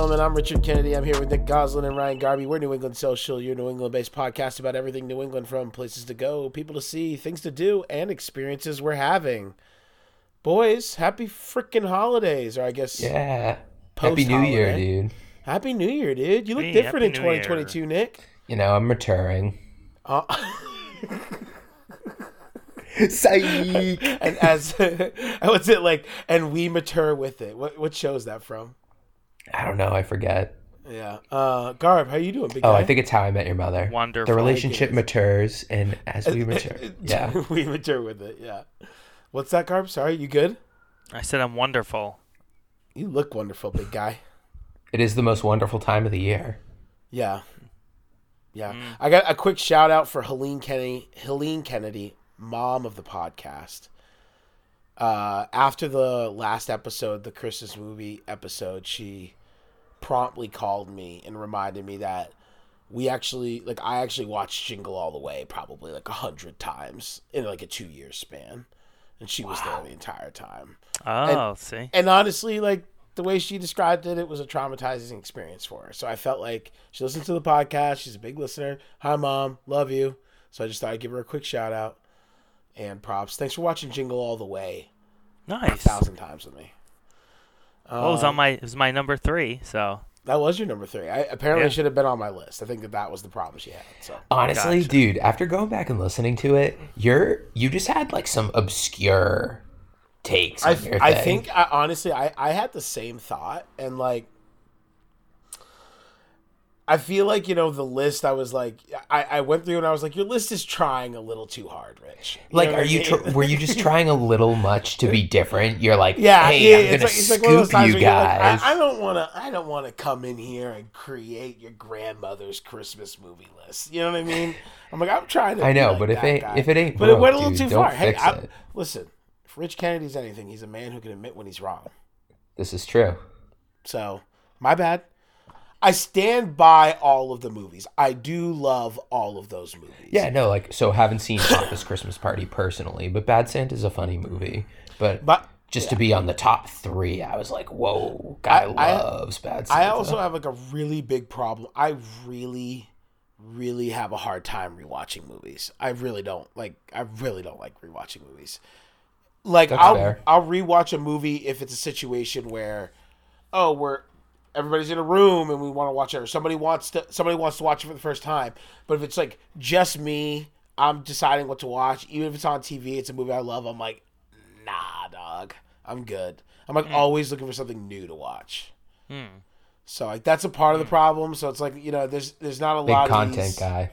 gentlemen, I'm Richard Kennedy. I'm here with Nick Goslin and Ryan Garvey. We're New England Social, your New England-based podcast about everything New England, from places to go, people to see, things to do, and experiences we're having. Boys, happy freaking holidays, or I guess... Yeah. Happy New Year, dude. Happy New Year, dude. You look different in 2022, Nick. You know, I'm maturing. Psych. And as what's it like? And we mature with it. What show is that from? I don't know. I forget. Yeah. Garb, how you doing, big guy? I think it's How I Met Your Mother. Wonderful. The relationship matures, and as we mature, yeah, we mature with it. Yeah. What's that, Garb? Sorry, you good? I said I'm wonderful. You look wonderful, big guy. It is the most wonderful time of the year. Yeah. Yeah. Mm. I got a quick shout out for Helene Kennedy, mom of the podcast. After the last episode, the Christmas movie episode, she promptly called me and reminded me that we actually, like, I actually watched Jingle All the Way probably like 100 times in like a 2-year span. And she was there the entire time. Oh, and, see. And honestly, like, the way she described it, it was a traumatizing experience for her. So I felt like she listens to the podcast. She's a big listener. Hi, Mom. Love you. So I just thought I'd give her a quick shout out and props. Thanks for watching Jingle All the Way. Nice. 1,000 times with me. Well, it was my number 3, so. That was your number 3. I apparently should have been on my list. I think that was the problem she had. So honestly, dude, after going back and listening to it, you just had like some obscure takes on your thing. I think honestly I had the same thought, and like I feel like, you know, the list I was like, I went through and I was like, your list is trying a little too hard, Rich. You like, were you just trying a little much to be different? You're like, I'm going to scoop you guys. Like, I don't want to come in here and create your grandmother's Christmas movie list. You know what I mean? I'm like, I'm trying to. I know, like, but if it ain't, but broke, it went a little too far. Hey, listen, if Rich Kennedy's anything, he's a man who can admit when he's wrong. This is true. So, my bad. I stand by all of the movies. I do love all of those movies. Yeah, no, like, so haven't seen Papa's Christmas Party personally, but Bad Santa's a funny movie. But just to be on the top 3, I was like, whoa, guy loves Bad Santa. I also have like a really big problem. I really, really have a hard time rewatching movies. I really don't like rewatching movies. Like, that's fair. I'll rewatch a movie if it's a situation where, everybody's in a room and we want to watch it, or somebody wants to watch it for the first time. But if it's like just me, I'm deciding what to watch, even if it's on TV, it's a movie I love, I'm like, nah, dog, I'm good. I'm like always looking for something new to watch. Mm. So like that's a part of the problem. So it's like, you know, there's not a big lot of content these, guy.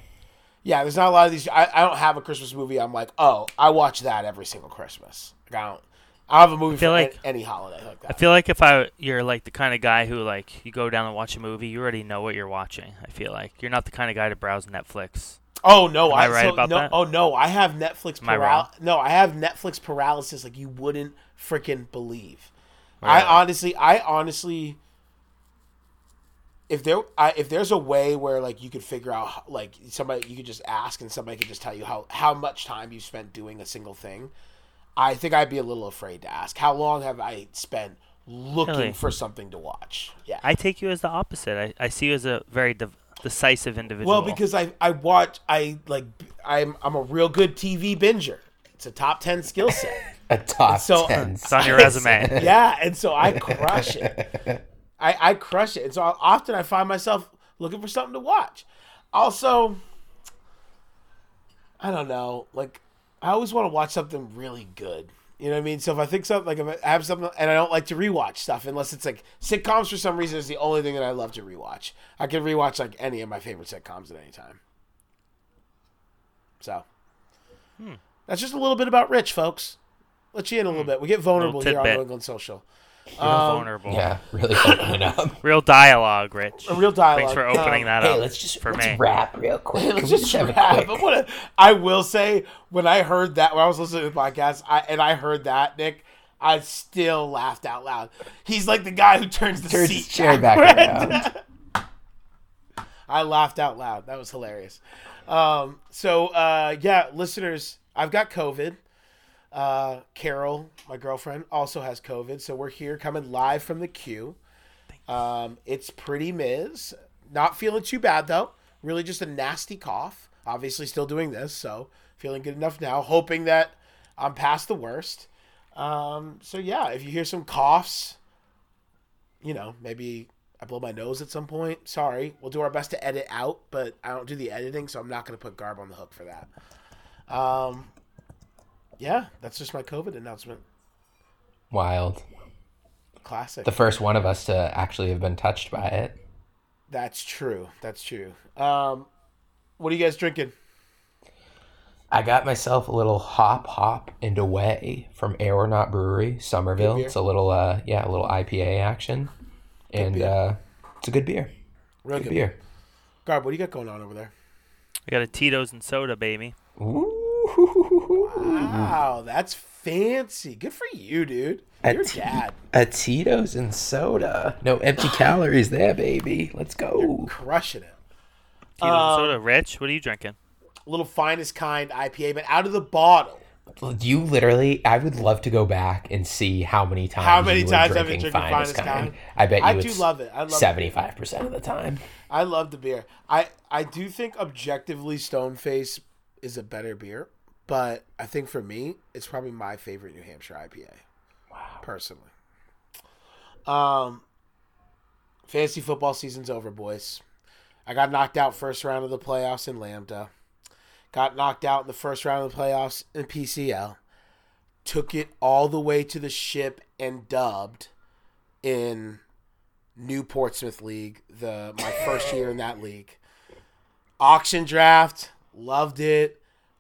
Yeah, there's not a lot of these. I don't have a Christmas movie I'm like, oh, I watch that every single Christmas. Like, I have a movie for like, any holiday like that. I feel like you're like the kind of guy who, like, you go down and watch a movie, you already know what you're watching. I feel like you're not the kind of guy to browse Netflix. Oh no, Am I right about that? Oh no, I have Netflix paralysis. No, I have Netflix paralysis like you wouldn't freaking believe. Right. I honestly, if there's a way where like you could figure out like somebody you could just ask and somebody could just tell you how much time you spent doing a single thing. I think I'd be a little afraid to ask. How long have I spent looking for something to watch? Yeah, I take you as the opposite. I see you as a very decisive individual. Well, because I'm a real good TV binger. It's a top 10 skill set. a top 10. It's on your resume. Yeah, and so I crush it. I crush it, and so often I find myself looking for something to watch. Also, I don't know, like. I always want to watch something really good. You know what I mean? So if I think something, like if I have something, and I don't like to rewatch stuff unless it's like sitcoms for some reason is the only thing that I love to rewatch. I can rewatch like any of my favorite sitcoms at any time. So that's just a little bit about Rich, folks. Let you in a little bit. We get vulnerable here on New England Social. Real vulnerable. Yeah, really opening up. Real dialogue, Rich. A real dialogue. Thanks for opening that up. Hey, let's wrap real quick. I will say, when I was listening to the podcast, I heard that, Nick, I still laughed out loud. He's like the guy who turns the chair back around. I laughed out loud. That was hilarious. So, listeners, I've got COVID. Carol, my girlfriend, also has COVID, so we're here coming live from the queue. It's pretty Miz. Not feeling too bad, though. Really just a nasty cough. Obviously still doing this, so feeling good enough now. Hoping that I'm past the worst. So, yeah, if you hear some coughs, you know, maybe I blow my nose at some point. Sorry. We'll do our best to edit out, but I don't do the editing, so I'm not going to put Garb on the hook for that. Yeah, that's just my COVID announcement. Wild. Classic. The first one of us to actually have been touched by it. That's true. That's true. What are you guys drinking? I got myself a little hop and away from Aeronaut Brewery, Somerville. It's a little, a little IPA action, and it's a good beer. Real good beer. Garb, what do you got going on over there? I got a Tito's and soda, baby. Ooh. Wow, that's fancy. Good for you, dude. You're dad. A Tito's and soda. No empty calories there, baby. Let's go. You're crushing it. Tito's and soda. Rich, what are you drinking? Little Finest Kind IPA, but out of the bottle. You literally, I would love to go back and see how many times I've been drinking Finest Kind. I bet you I do love it. I love 75% of the time. I love the beer. I do think objectively Stoneface is a better beer, but I think for me, it's probably my favorite New Hampshire IPA. Wow. Personally. Fantasy football season's over, boys. I got knocked out first round of the playoffs in Lambda. Got knocked out in the first round of the playoffs in PCL. Took it all the way to the ship and dubbed in New Portsmouth League, my first year in that league. Auction draft, loved it.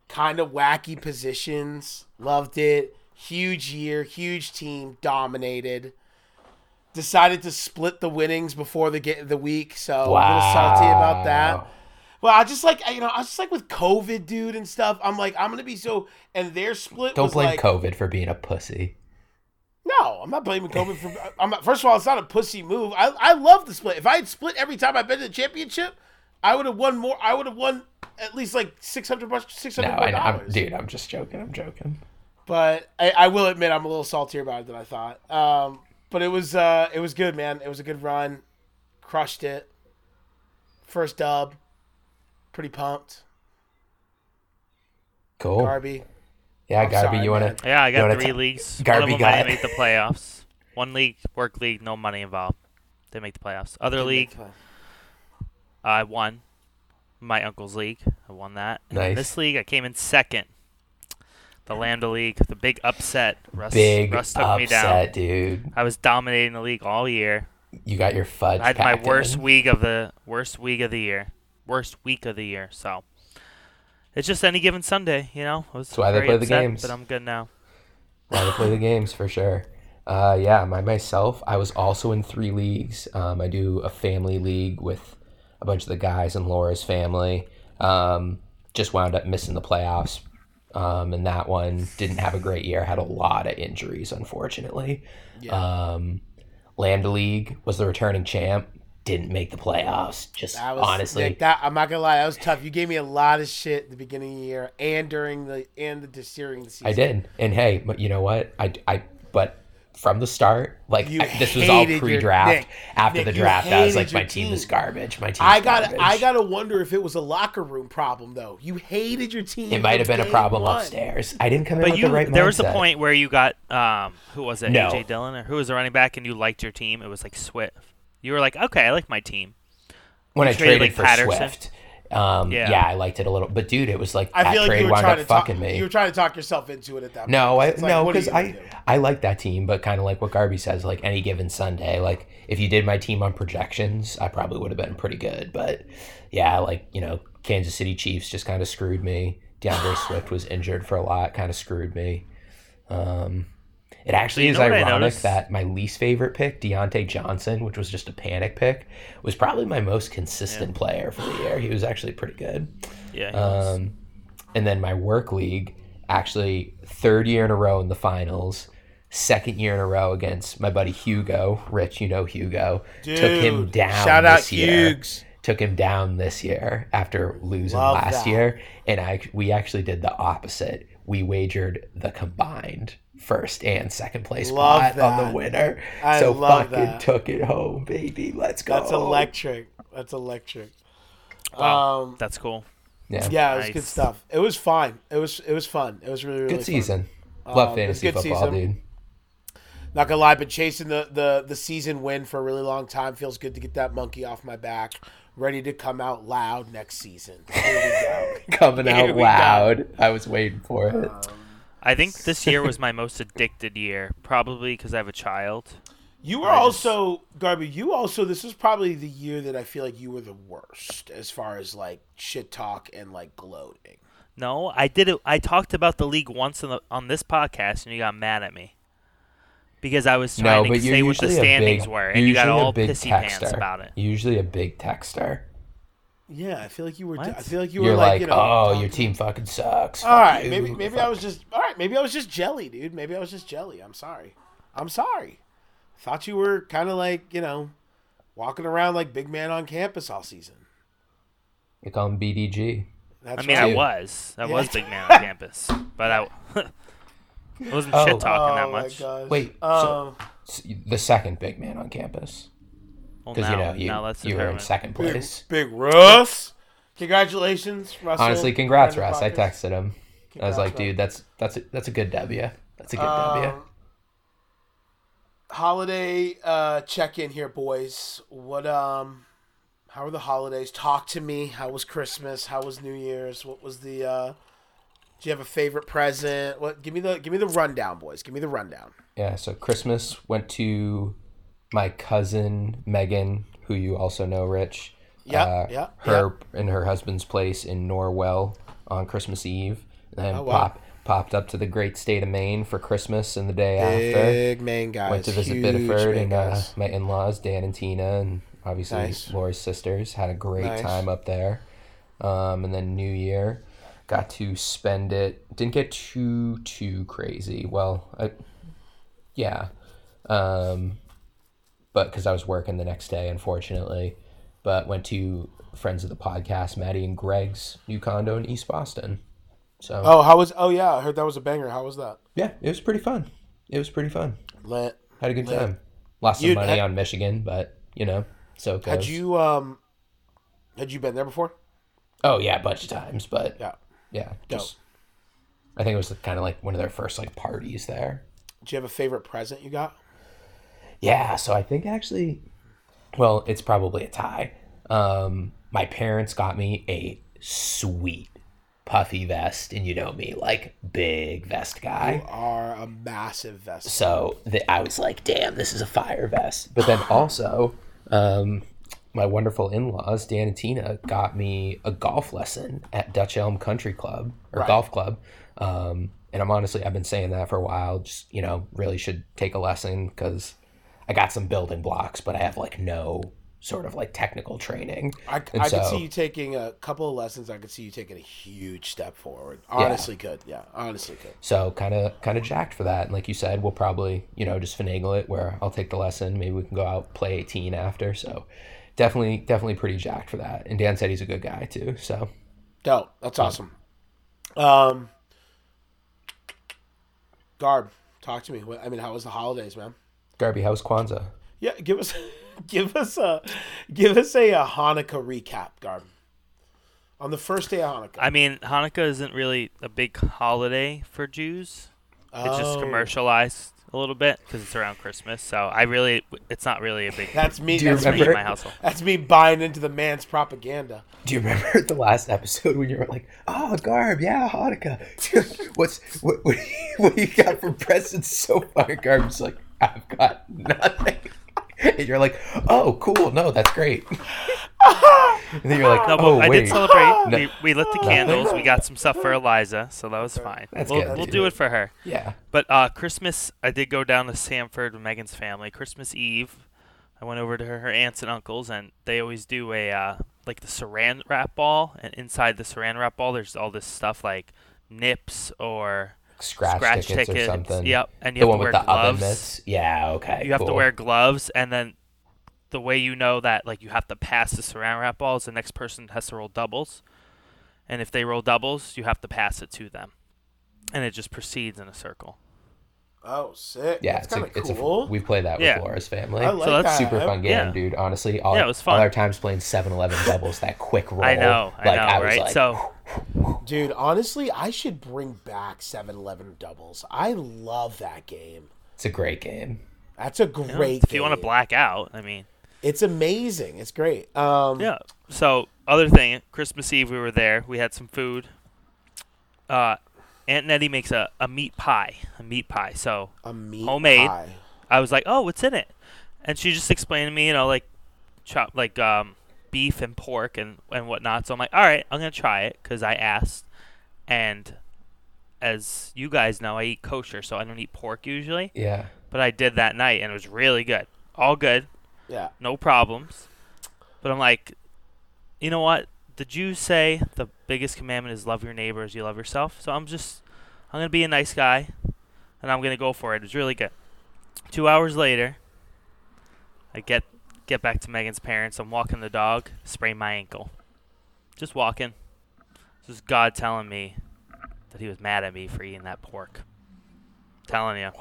Kind of wacky positions, loved it. Huge year, huge team, dominated. Decided to split the winnings before the week, so wow. I'm a little salty about that. Well, I was just like with COVID, dude, and stuff. I'm like, I'm gonna be so. And their split. Don't blame COVID for being a pussy. No, I'm not blaming COVID for. First of all, it's not a pussy move. I love the split. If I had split every time I've been to the championship, I would have won more. I would have won at least like $600. $600. Dude, I'm just joking. But I will admit, I'm a little saltier about it than I thought. But it was good, man. It was a good run. Crushed it. First dub. Pretty pumped. Cool. Garby. Yeah, Garby, you want to... Yeah, I got three leagues. Garby got to make the playoffs. One league, work league, no money involved. They make the playoffs. Other league, I won. My uncle's league, I won that. And nice. In this league, I came in second. The Lambda League, the big upset. Russ took me down. Big upset, dude. I was dominating the league all year. You got your fudge. I had my worst week of the year. So it's just any given Sunday, you know. That's why they play the games. But I'm good now. Why they play the games for sure. Myself, I was also in three leagues. I do a family league with a bunch of the guys in Laura's family. Just wound up missing the playoffs. And that one didn't have a great year. Had a lot of injuries, unfortunately. Yeah. Lambda League was the returning champ. Didn't make the playoffs. Just honestly, Nick, I'm not gonna lie, that was tough. You gave me a lot of shit at the beginning of the year and during the season. I did, and hey, but you know what? But from the start, like this was all pre-draft. After the draft, I was like, my team is garbage. I gotta wonder if it was a locker room problem though. You hated your team. It might have been a problem upstairs. I didn't come in with the right mindset. There was a point where you got who was it? No. AJ Dillon or who was the running back, and you liked your team. It was like Swift. You were like, okay, I like my team. When I traded for Patterson. Swift, I liked it a little. But, dude, it was like that trade wound up fucking me. You were trying to talk yourself into it at that point. No, because I like that team, but kind of like what Garby says, like any given Sunday, like if you did my team on projections, I probably would have been pretty good. But, yeah, like, you know, Kansas City Chiefs just kind of screwed me. DeAndre Swift was injured for a lot, kind of screwed me. It actually is ironic that my least favorite pick, Deontay Johnson, which was just a panic pick, was probably my most consistent player for the year. He was actually pretty good. Yeah. And then my work league, actually third year in a row in the finals, second year in a row against my buddy Hugo. Rich, you know Hugo. Dude, took him down shout this out year. Hughes. Took him down this year after losing last year. And we actually did the opposite. we wagered the combined first and second place spot on the winner. So fucking took it home, baby. Let's go. That's electric. That's electric. Wow, that's cool. Yeah, it was good stuff. It was fun. It was fun. It was really good season. Fun. Love fantasy football, dude. Not gonna lie, been chasing the season win for a really long time. Feels good to get that monkey off my back. Ready to come out loud next season. Here we go. Coming out loud. I was waiting for it. I think this year was my most addicted year, probably because I have a child. You were also, Garby, this was probably the year that I feel like you were the worst as far as like shit talk and like gloating. No, I did it. I talked about the league once on this podcast and you got mad at me because I was trying to say what the standings were and you got all pissy pants about it. Usually a big texter. Yeah, I feel like you were. I feel like you were like, oh, your team fucking sucks. All right, maybe I was just jelly, dude. Maybe I was just jelly. I'm sorry. Thought you were kind of like, walking around like big man on campus all season. You call him BDG. That's I was. I was big man on campus. But I wasn't shit-talking that much. My gosh. Wait, so the second big man on campus. Because, you were in second place. Big Russ. Congratulations, Russell. Honestly, congrats, Russ. I texted him. Congrats, I was like, dude, that's a good W. That's a good W. Holiday check in here, boys. What how were the holidays? Talk to me. How was Christmas? How was New Year's? What was the do you have a favorite present? What give me the rundown, boys. Give me the rundown. Yeah, so Christmas went to my cousin Megan, who you also know, Rich. Yeah. Her and her husband's place in Norwell on Christmas Eve. And then popped up to the great state of Maine for Christmas and the day after. Big Maine guys. Went to visit Biddeford and my in-laws, Dan and Tina, and obviously Laura's sisters. Had a great time up there. And then New Year, got to spend it. Didn't get too crazy. Well, but because I was working the next day, unfortunately. But went to friends of the podcast, Maddie and Greg's new condo in East Boston. So. I heard that was a banger. How was that? Yeah, it was pretty fun. Lit. Had a good time. Lost some money on Michigan, but so it goes. Had you been there before? Oh yeah, a bunch of times, but yeah. Just, I think it was kind of like one of their first like parties there. Do you have a favorite present you got? Yeah, so I think actually, well, it's probably a tie. My parents got me a sweet puffy vest, and you know me, like big vest guy. You are a massive vest. So I was like, damn, this is a fire vest. But then also, my wonderful in-laws, Dan and Tina, got me a golf lesson at Dutch Elm Country Club or golf club. And I'm honestly, I've been saying that for a while, just, really should take a lesson because I got some building blocks, but I have like no sort of like technical training. I could see you taking a couple of lessons. I could see you taking a huge step forward. Honestly could. So kind of jacked for that. And like you said, we'll probably, just finagle it where I'll take the lesson. Maybe we can go out, play 18 after. So definitely pretty jacked for that. And Dan said he's a good guy too. So dope. That's awesome. Garb, talk to me. I mean, how was the holidays, man? Garby, how was Kwanzaa? Yeah, give us a Hanukkah recap, Garden. On the first day of Hanukkah. I mean, Hanukkah isn't really a big holiday for Jews. Oh. It's just commercialized a little bit because it's around Christmas. So it's not really a big. That's me. That's me in my household. That's me buying into the man's propaganda. Do you remember the last episode when you were like, "Oh, Garb, yeah, Hanukkah. What do you got for presents so far?" Garb's like, "I've got nothing." And you're like, oh, cool. No, that's great. And then you're like, I did celebrate. We lit the candles. We got some stuff for Eliza, so that was fine. We'll do it for her. Yeah. But Christmas, I did go down to Sanford with Megan's family. Christmas Eve, I went over to her aunts and uncles, and they always do a like the saran wrap ball. And inside the saran wrap ball, there's all this stuff like nips or scratch tickets or something. Yep, and you have to wear gloves. The one with the oven mitts. Yeah, okay. You have to wear gloves, and then the way you know that, like, you have to pass the saran wrap ball is the next person has to roll doubles, and if they roll doubles, you have to pass it to them. and it just proceeds in a circle. Oh, sick! Yeah, it's kind of cool. We play that with Laura's family. I like so that's that. Super fun game, dude. Honestly, it was fun. All our times playing 7-Eleven doubles, that quick roll. I know, right? Like, so, dude, honestly, I should bring back 7-Eleven doubles. I love that game. It's a great game. That's a great game. If you want to black out, I mean, it's amazing. It's great. Yeah. So, other thing, Christmas Eve we were there. We had some food. Aunt Nettie makes a meat pie. So homemade. Pie. I was like, oh, what's in it? And she just explained to me, chop beef and pork and whatnot. So I'm like, all right, I'm gonna try it because I asked. And as you guys know, I eat kosher, so I don't eat pork usually. Yeah. But I did that night, and it was really good. All good. Yeah. No problems. But I'm like, you know what? The Jews say the biggest commandment is love your neighbor as you love yourself. So I'm going to be a nice guy, and I'm going to go for it. It was really good. 2 hours later, I get back to Megan's parents. I'm walking the dog, sprained my ankle. Just walking. This is God telling me that he was mad at me for eating that pork. I'm telling you.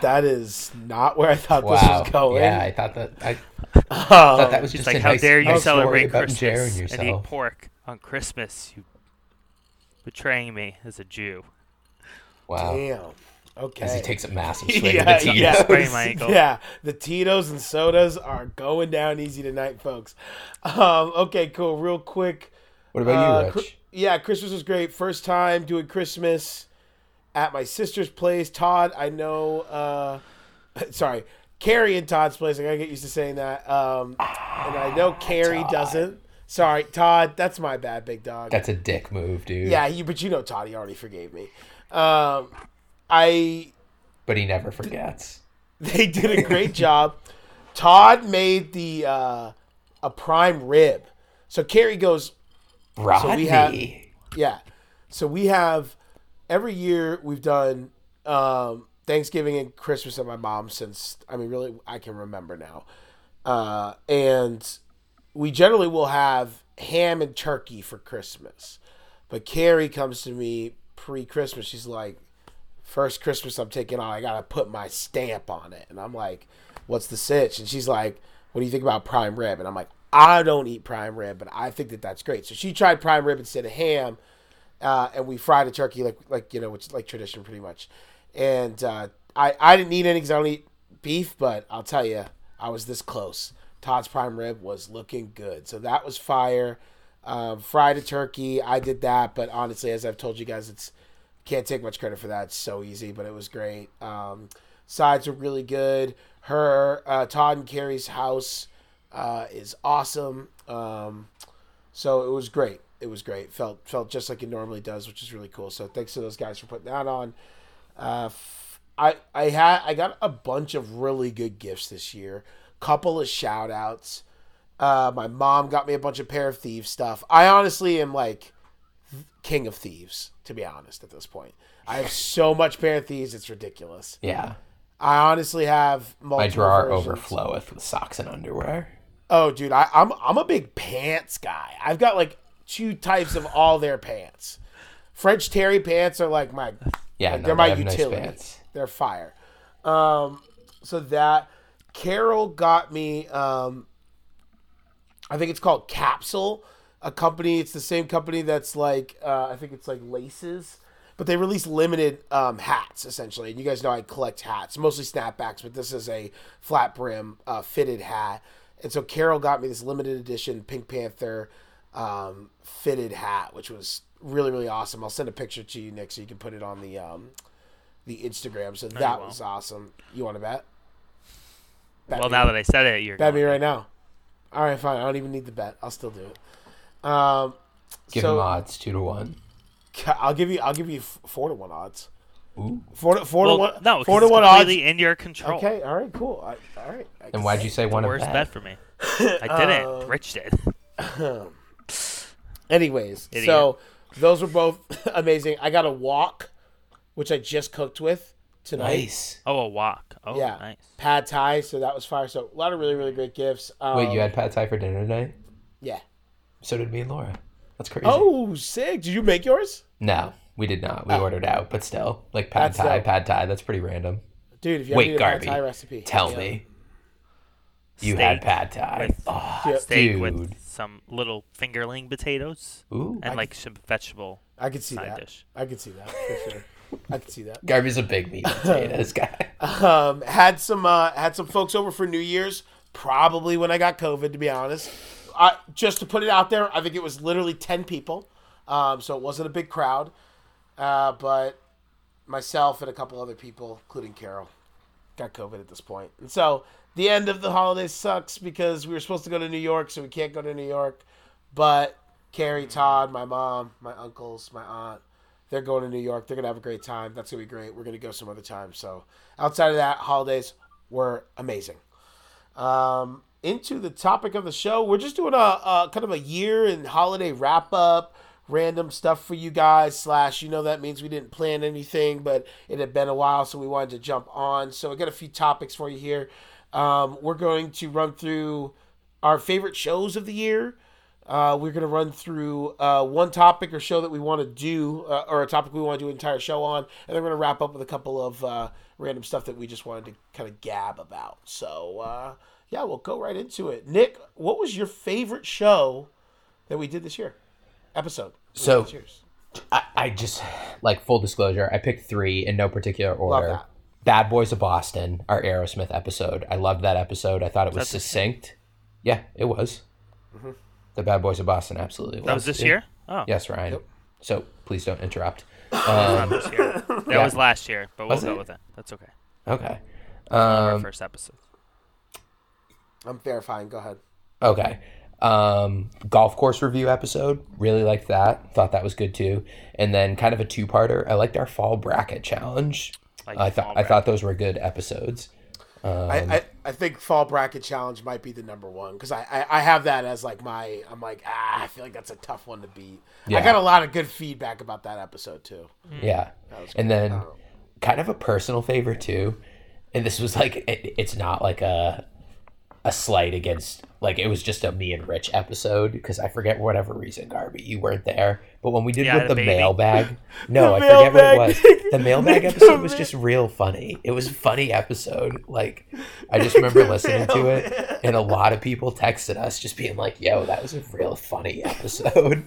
That is not where I thought this was going. Yeah, I thought that... I thought that was just like, how dare you celebrate Christmas and eat pork on Christmas? You betraying me as a Jew. Wow. Damn. Okay. As he takes a massive swing of the Tito's. Spray my ankle. Yeah, the Tito's and sodas are going down easy tonight, folks. Okay, cool. Real quick. What about you, Rich? Christmas was great. First time doing Christmas at my sister's place. Todd, I know. Carrie and Todd's place. I gotta get used to saying that. And I know Carrie doesn't. Sorry, Todd. That's my bad, big dog. That's a dick move, dude. Yeah, but you know Todd. He already forgave me. But he never forgets. They did a great job. Todd made the a prime rib. So Carrie goes, Rodney. So we have every year we've done... Thanksgiving and Christmas at my mom's I can remember now. And we generally will have ham and turkey for Christmas. But Carrie comes to me pre-Christmas. She's like, first Christmas I'm taking on, I got to put my stamp on it. And I'm like, what's the sitch? And she's like, what do you think about prime rib? And I'm like, I don't eat prime rib, but I think that's great. So she tried prime rib instead of ham. And we fried a turkey, which is like tradition pretty much. And I didn't eat any because I don't eat beef, but I'll tell you, I was this close. Todd's prime rib was looking good. So that was fire. Fried a turkey, I did that. But honestly, as I've told you guys, can't take much credit for that. It's so easy, but it was great. Sides were really good. Todd and Carrie's house is awesome. So it was great. Felt just like it normally does, which is really cool. So thanks to those guys for putting that on. I got a bunch of really good gifts this year. Couple of shout outs. My mom got me a bunch of Pair of Thieves stuff. I honestly am like king of thieves, to be honest, at this point. I have so much Pair of Thieves, it's ridiculous. Yeah. I honestly have multiple. My drawer overfloweth with socks and underwear. Oh dude, I'm a big pants guy. I've got like 2 types of all their pants. French Terry pants are like my... Yeah, they're my utility. Nice, they're fire. So that Carol got me, I think it's called Capsule, a company. It's the same company that's like, I think it's like laces, but they release limited hats essentially. And you guys know I collect hats, mostly snapbacks, but this is a flat brim fitted hat. And so Carol got me this limited edition Pink Panther fitted hat, which was really, really awesome. I'll send a picture to you, Nick, so you can put it on the Instagram. So that was awesome. You want to bet? Well, now that I said it, you're bet me right now. All right, fine. I don't even need the bet. I'll still do it. Give him odds 2-1. I'll give you 4-1 odds. Ooh. Four to one. No, 4-1 odds. Completely in your control. Okay. All right. Cool. All right. And why'd you say one? Worst bet for me. I didn't. Rich did. Anyways, so. Those were both amazing. I got a wok, which I just cooked with tonight. Nice. Oh, a wok. Oh, yeah. Nice. Pad Thai, so that was fire. So a lot of really, really great gifts. Wait, you had Pad Thai for dinner tonight? Yeah. So did me and Laura. That's crazy. Oh, sick. Did you make yours? No. We did not. We ordered out, but still, like pad thai. That's pretty random. Dude, if you ever need a pad thai recipe, tell me. You had pad thai. Steak with some little fingerling potatoes. Ooh, and like some vegetable. I could see that. Dish. I could see that for sure. I could see that. Garvey's a big meat and potatoes guy. Had some folks over for New Year's. Probably when I got COVID, to be honest. Just to put it out there, I think it was literally 10 people. So it wasn't a big crowd. But myself and a couple other people, including Carol, got COVID at this point. And so the end of the holiday sucks because we were supposed to go to New York, so we can't go to New York. But Carrie, Todd, my mom, my uncles, my aunt, they're going to New York. They're going to have a great time. That's going to be great. We're going to go some other time. So outside of that, holidays were amazing. Into the topic of the show, we're just doing a kind of a year and holiday wrap-up, random stuff for you guys, / that means we didn't plan anything, but it had been a while, so we wanted to jump on. So I got a few topics for you here. We're going to run through our favorite shows of the year. We're going to run through one topic or show that we want to do, or a topic we want to do an entire show on, and then we're going to wrap up with a couple of random stuff that we just wanted to kind of gab about. So, yeah, we'll go right into it. Nick, what was your favorite show that we did this year? Episode. So, I just, like, full disclosure, I picked 3 in no particular order. Love that. Bad Boys of Boston, our Aerosmith episode. I loved that episode. I thought it was succinct. Yeah, it was. Mm-hmm. The Bad Boys of Boston, absolutely. That was this year? Oh. Yes, Ryan. Yep. So please don't interrupt. Not this year. That was last year, but we'll go with that. That's okay. Okay. Our first episode. I'm verifying. Go ahead. Okay. Golf course review episode. Really liked that. Thought that was good too. And then kind of a two-parter. I liked our fall bracket challenge. I thought those were good episodes. I think fall bracket challenge might be the number one because I have that as like I feel like that's a tough one to beat. Yeah. I got a lot of good feedback about that episode too. Yeah. And then kind of a personal favorite too. And this was like, it's not like a slight against, like it was just a me and Rich episode because I forget whatever reason, Garby, you weren't there. But when we did with the mailbag, I forget what it was. The mailbag episode was just real funny. It was a funny episode. Like, I just remember listening to it, and a lot of people texted us just being like, yo, that was a real funny episode.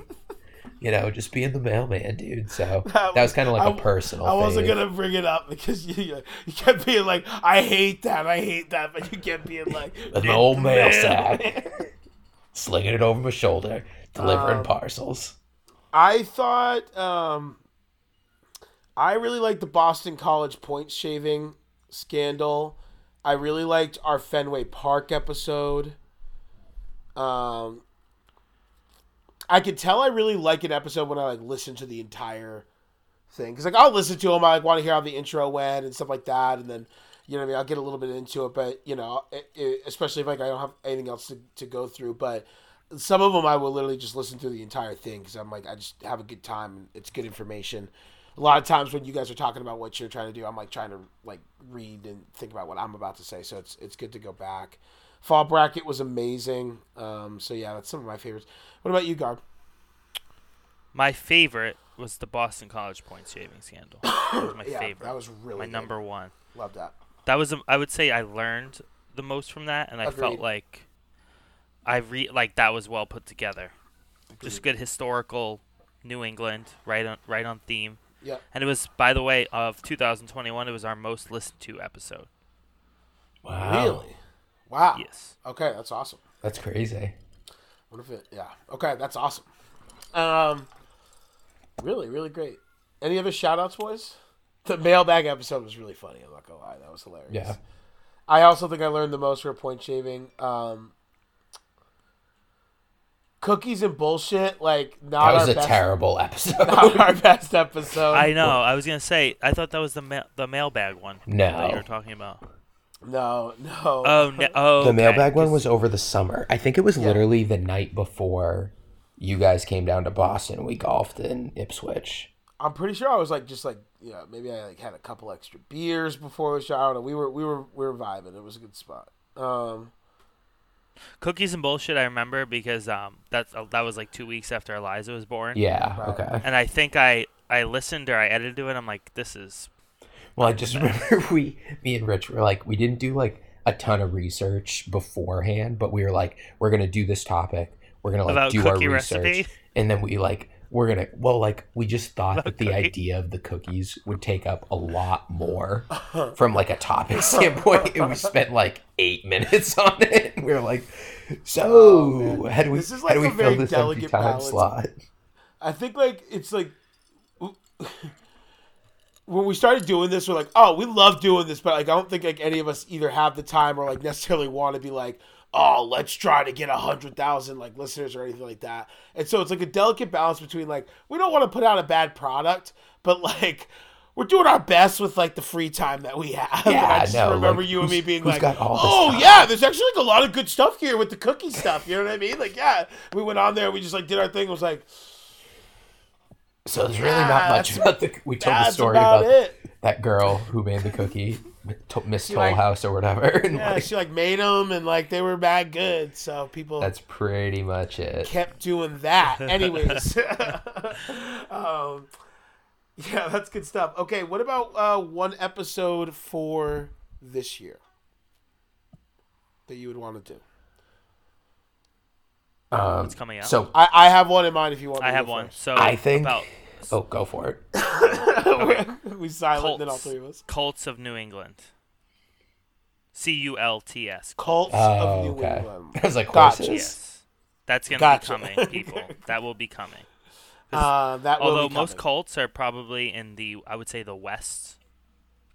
Just being the mailman, dude. So that was kind of like a personal thing. I wasn't going to bring it up because you kept being like, I hate that. But you kept being like, the old mail sack. Slinging it over my shoulder, delivering parcels. I thought I really liked the Boston College point shaving scandal. I really liked our Fenway Park episode. I could tell I really like an episode when I listen to the entire thing because I'll listen to them. I want to hear how the intro went and stuff like that, and then I'll get a little bit into it. But especially if I don't have anything else to go through, but. Some of them I will literally just listen through the entire thing because I'm like, I just have a good time and it's good information. A lot of times when you guys are talking about what you're trying to do, I'm like trying to read and think about what I'm about to say. So it's good to go back. Fall bracket was amazing. So yeah, that's some of my favorites. What about you, Garb? My favorite was the Boston College point shaving scandal. That was my favorite. That was really my number one. Love that. That was I would say I learned the most from that, and I felt like. That was well put together. Agreed. Just good historical New England, right on theme. Yeah. And it was, by the way, of 2021, it was our most listened to episode. Wow. Really? Wow. Yes. Okay, that's awesome. That's crazy. Okay, that's awesome. Really, really great. Any other shout outs, boys? The mailbag episode was really funny, I'm not gonna lie. That was hilarious. Yeah. I also think I learned the most for point shaving. Cookies and bullshit, not our best. That was a terrible episode. Not our best episode. I know. I was going to say, I thought that was the mailbag one. No. That you were talking about. No. Oh, no. Oh, the mailbag one was over the summer. I think it was literally the night before you guys came down to Boston. We golfed in Ipswich. I'm pretty sure I was maybe I had a couple extra beers before the show. I don't know. We were vibing. It was a good spot. Cookies and bullshit I remember because that was 2 weeks after Eliza was born. Yeah, right. Okay. And I think I I listened or I edited to it. I'm like, this is. Well, I just remember me and Rich were like, we didn't do like a ton of research beforehand, but we were like, we're gonna do this topic. We're gonna like about do our research, recipe? And then we like we're gonna well like we just thought about that the idea of the cookies would take up a lot more from like a topic standpoint, and we spent like 8 minutes on it. And we were like, so how do we this is like how do we fill this empty time slot? I think like it's like. When we started doing this, we're like, oh, we love doing this, but like, I don't think like any of us either have the time or like necessarily want to be like, oh, let's try to get 100,000 like listeners or anything like that. And so it's like a delicate balance between like, we don't want to put out a bad product, but like, we're doing our best with like the free time that we have. Yeah, I just remember like, you and me being like, oh yeah, there's actually like a lot of good stuff here with the cookie stuff. You know what I mean? Like, yeah, we went on there, we just like did our thing. It was like, so there's really not much about the. We told the story about that girl who made the cookie, Miss Tollhouse or whatever. And yeah, like, she like made them and like they were bad good. So people. That's pretty much it. Kept doing that, anyways. Yeah, that's good stuff. Okay, what about one episode for this year that you would want to do? It's coming out. So I have one in mind. If you want, I have one. So I think. Go for it. Okay. We silent then all three of us. Cults of New England. CULTS. Cults of New England. I was like, horses? Yes, that's gonna be coming, people. That will be coming. Most cults are probably in the West,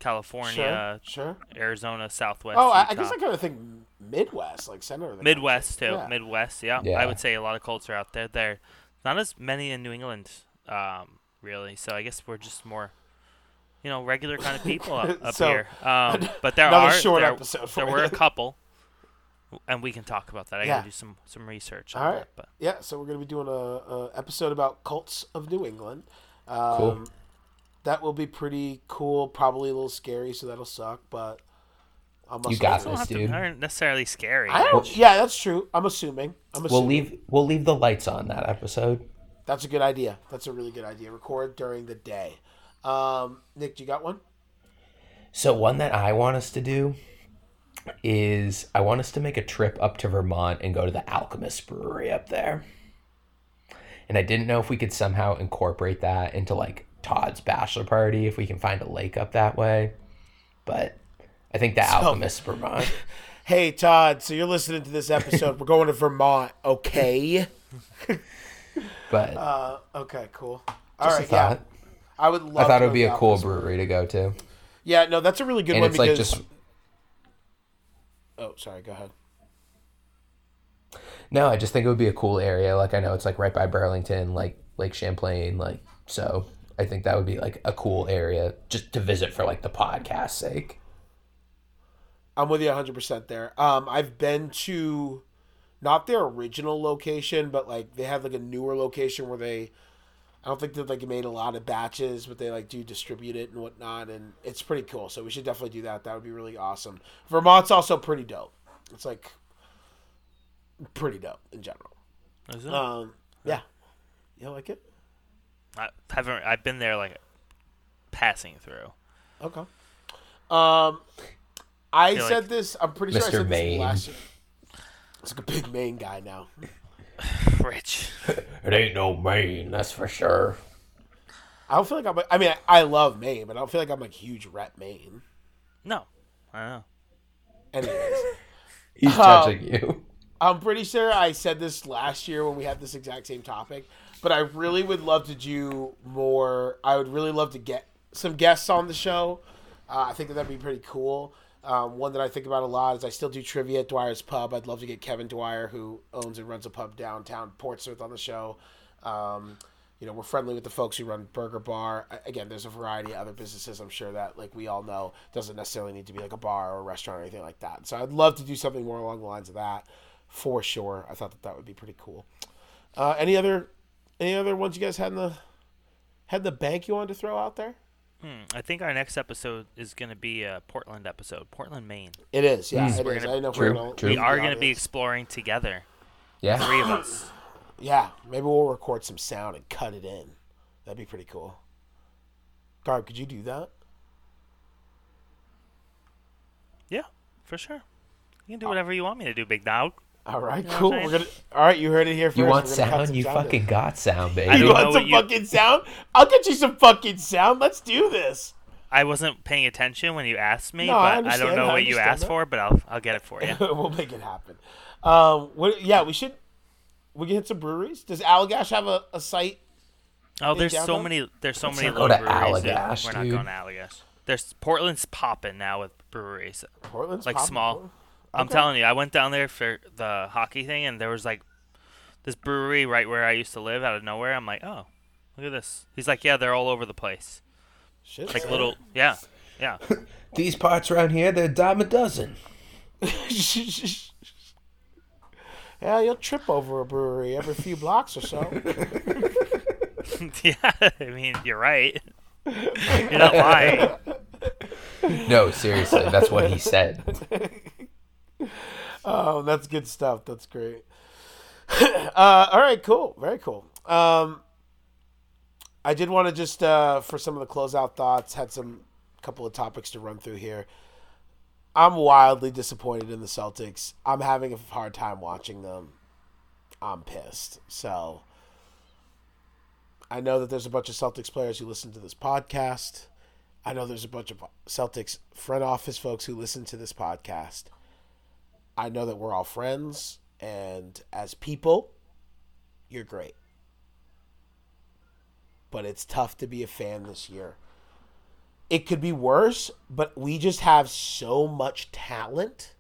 California, sure. Arizona, Southwest. Oh, Utah. I guess I kind of think. Midwest, like center of the Midwest country. Too. Yeah. Midwest, yeah. I would say a lot of cults are out there. There, not as many in New England, really. So I guess we're just more, regular kind of people up so, here. But there are short episode. There were a couple, and we can talk about that. I gotta do some research. All right. That, yeah, so we're gonna be doing a episode about cults of New England. Cool. That will be pretty cool. Probably a little scary, so that'll suck, but. You got this, dude. Aren't necessarily scary. Yeah, that's true. I'm assuming. We'll leave the lights on that episode. That's a good idea. That's a really good idea. Record during the day. Nick, do you got one? So one that I want us to do is I want us to make a trip up to Vermont and go to the Alchemist Brewery up there. And I didn't know if we could somehow incorporate that into like Todd's bachelor party if we can find a lake up that way, but. I think the Alchemist Vermont. Hey, Todd, so you're listening to this episode. We're going to Vermont, okay? But okay, cool. All right, yeah. I would love I thought it would be a cool brewery to go to. Yeah, no, that's a really good one it's because... Oh, sorry, go ahead. No, I just think it would be a cool area. Like, I know it's, like, right by Burlington, like, Lake Champlain, like, so I think that would be, like, a cool area just to visit for, like, the podcast's sake. I'm with you 100% there. I've been to not their original location, but like they have like a newer location where I don't think they've like made a lot of batches, but they like do distribute it and whatnot. And it's pretty cool. So we should definitely do that. That would be really awesome. Vermont's also pretty dope. It's like pretty dope in general. Is it? Yeah. You like it? I've been there like passing through. Okay. I said like, this. I'm pretty sure I said this last year. It's like a big Maine guy now. Rich. It ain't no Maine, that's for sure. I don't feel like I love Maine, but I don't feel like I'm like huge rep Maine. No, I don't know. Anyways, he's touching you. I'm pretty sure I said this last year when we had this exact same topic, but I really would love to do more. I would really love to get some guests on the show. I think that'd be pretty cool. One that I think about a lot is I still do trivia at Dwyer's Pub. I'd love to get Kevin Dwyer, who owns and runs a pub downtown Portsmouth, on the show. We're friendly with the folks who run Burger Bar. Again, there's a variety of other businesses, I'm sure, that like we all know doesn't necessarily need to be like a bar or a restaurant or anything like that. So I'd love to do something more along the lines of that for sure. I thought that would be pretty cool. Any other ones you guys had in the bank you wanted to throw out there? I think our next episode is going to be a Portland episode. Portland, Maine. It is, yeah. It is. Gonna, I know true. We are going to be exploring together. Yeah. Three of us. Yeah. Maybe we'll record some sound and cut it in. That'd be pretty cool. Garb, could you do that? Yeah, for sure. You can do whatever you want me to do, big dog. All right, cool. All right, you heard it here first. You want sound? You fucking got sound, baby. You want some fucking sound? I'll get you some fucking sound. Let's do this. I wasn't paying attention when you asked me, but I don't know what you asked for, but I'll get it for you. We'll make it happen. We can hit some breweries. Does Allagash have a site? Oh, there's so many. There's so many little breweries. We're not going to Allagash. There's Portland's popping now with breweries. Portland's like small. Okay. I'm telling you, I went down there for the hockey thing, and there was, like, this brewery right where I used to live out of nowhere. I'm like, oh, look at this. He's like, yeah, they're all over the place. Shit. Like little, yeah. These parts around here, they're a dime a dozen. Yeah, you'll trip over a brewery every few blocks or so. Yeah, I mean, you're right. You're not lying. No, seriously, that's what he said. Oh, that's good stuff. That's great. All right, cool. Very cool. I did want to just, for some of the closeout thoughts, had couple of topics to run through here. I'm wildly disappointed in the Celtics. I'm having a hard time watching them. I'm pissed. So I know that there's a bunch of Celtics players who listen to this podcast. I know there's a bunch of Celtics front office folks who listen to this podcast. I know that we're all friends, and as people, you're great. But it's tough to be a fan this year. It could be worse, but we just have so much talent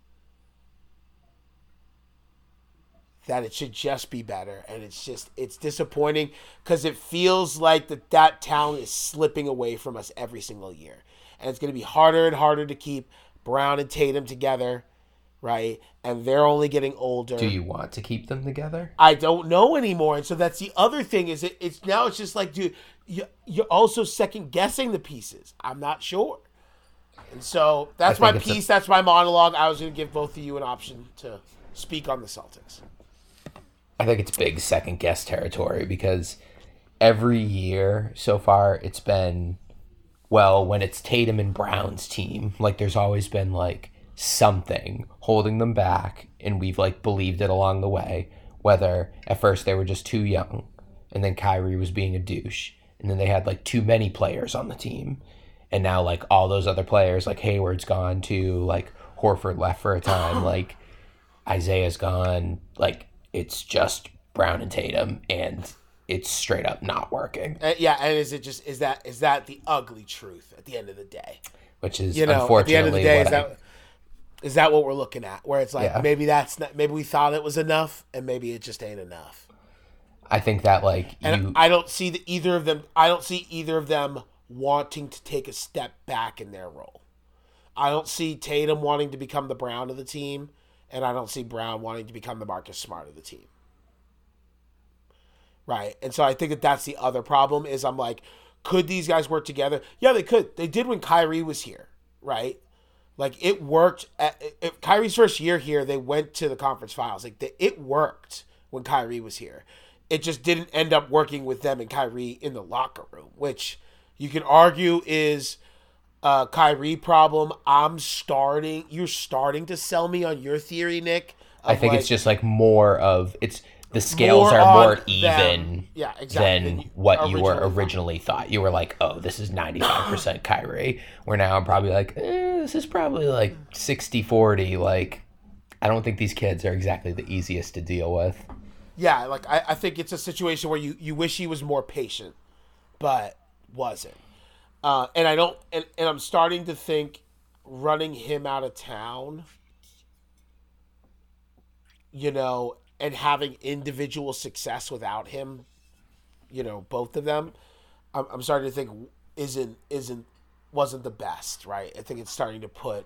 that it should just be better. And it's disappointing because it feels like that talent is slipping away from us every single year. And it's going to be harder and harder to keep Brown and Tatum together. Right, and they're only getting older. Do you want to keep them together? I don't know anymore, and so that's the other thing. Is it's now it's just like, dude, you're also second guessing the pieces. I'm not sure, and so that's my piece. That's my monologue. I was going to give both of you an option to speak on the Celtics. I think it's big second guess territory because every year so far it's been, well, when it's Tatum and Brown's team, like there's always been like something holding them back, and we've like believed it along the way, whether at first they were just too young and then Kyrie was being a douche and then they had like too many players on the team, and now like all those other players, like Hayward's gone too, like Horford left for a time, like Isaiah's gone, like it's just Brown and Tatum, and it's straight up not working. And is that the ugly truth at the end of the day, which is, you know, unfortunately at the end of the day, is that what we're looking at? Where it's like, Maybe that's not. Maybe we thought it was enough, and maybe it just ain't enough. I think that I don't see either of them. I don't see either of them wanting to take a step back in their role. I don't see Tatum wanting to become the Brown of the team, and I don't see Brown wanting to become the Marcus Smart of the team. Right, and so I think that's the other problem. Is I'm like, could these guys work together? Yeah, they could. They did when Kyrie was here, right? Like, it worked. Kyrie's first year here, they went to the conference finals. Like, it worked when Kyrie was here. It just didn't end up working with them and Kyrie in the locker room, which you can argue is a Kyrie problem. You're starting to sell me on your theory, Nick. I think it's just like more of, it's the scales are more even than what you were originally thought. You were like, oh, this is 95% Kyrie. Where now I'm probably like, this is probably like 60-40. Like, I don't think these kids are exactly the easiest to deal with. Yeah, like I think it's a situation where you wish he was more patient, but wasn't. And I don't. And I'm starting to think running him out of town, you know, and having individual success without him, you know, both of them, I'm starting to think wasn't the best, right? I think it's starting to put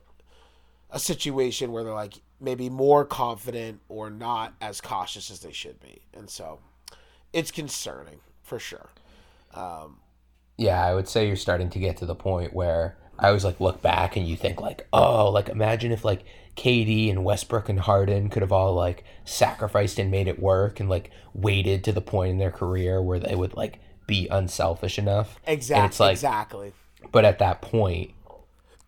a situation where they're like maybe more confident or not as cautious as they should be. And so it's concerning for sure. Yeah, I would say you're starting to get to the point where I always like look back and you think like, oh, like imagine if like KD and Westbrook and Harden could have all like sacrificed and made it work and like waited to the point in their career where they would like be unselfish enough. Exactly. And it's like, exactly. But at that point,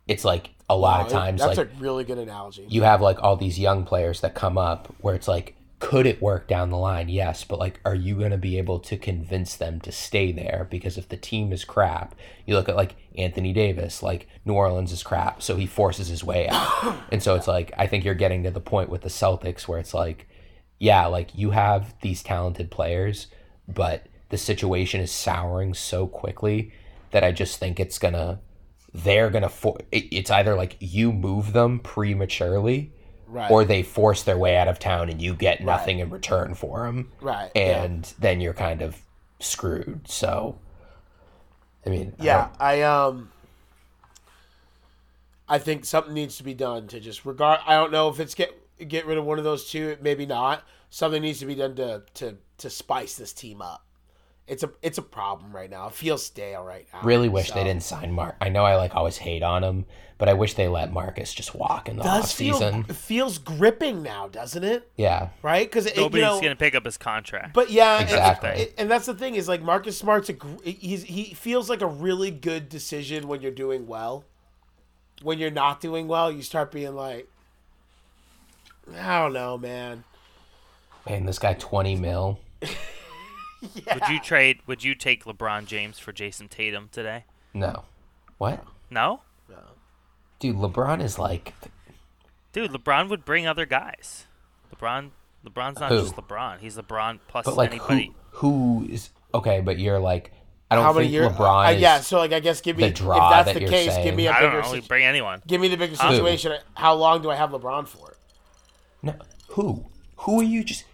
it's like a lot of times. That's like, a really good analogy. You have like all these young players that come up where it's like, could it work down the line? Yes. But like, are you going to be able to convince them to stay there? Because if the team is crap, you look at like Anthony Davis, like New Orleans is crap. So he forces his way out. And so it's like, I think you're getting to the point with the Celtics where it's like, yeah, like you have these talented players, but the situation is souring so quickly that I just think it's going to, they're going to, it's either like you move them prematurely. Right. Or they force their way out of town and you get nothing in return for them. Right. And then you're kind of screwed. So, I mean. Yeah, I think something needs to be done to just regard. I don't know if it's get rid of one of those two. Maybe not. Something needs to be done to spice this team up. It's a problem right now. It feels stale right now. Really wish they didn't sign Mark. I know I like always hate on him, but I wish they let Marcus just walk in the offseason. It feels gripping now, doesn't it? Yeah. Right? Because nobody's going to pick up his contract. But yeah, exactly. And that's the thing is like Marcus Smart's he feels like a really good decision when you're doing well. When you're not doing well, you start being like, I don't know, man. Man, this guy $20 mil. Yeah. Would you take LeBron James for Jason Tatum today? No. What? No? No. Dude, LeBron is like... Dude, LeBron would bring other guys. LeBron's not just LeBron. He's LeBron plus anybody. Who is... Okay, but you're like... I don't think LeBron is... Yeah, so like I guess give me... If that's the case, give me a bigger... I don't know, bring anyone. Give me the bigger situation. How long do I have LeBron for? No. Who? Who are you just...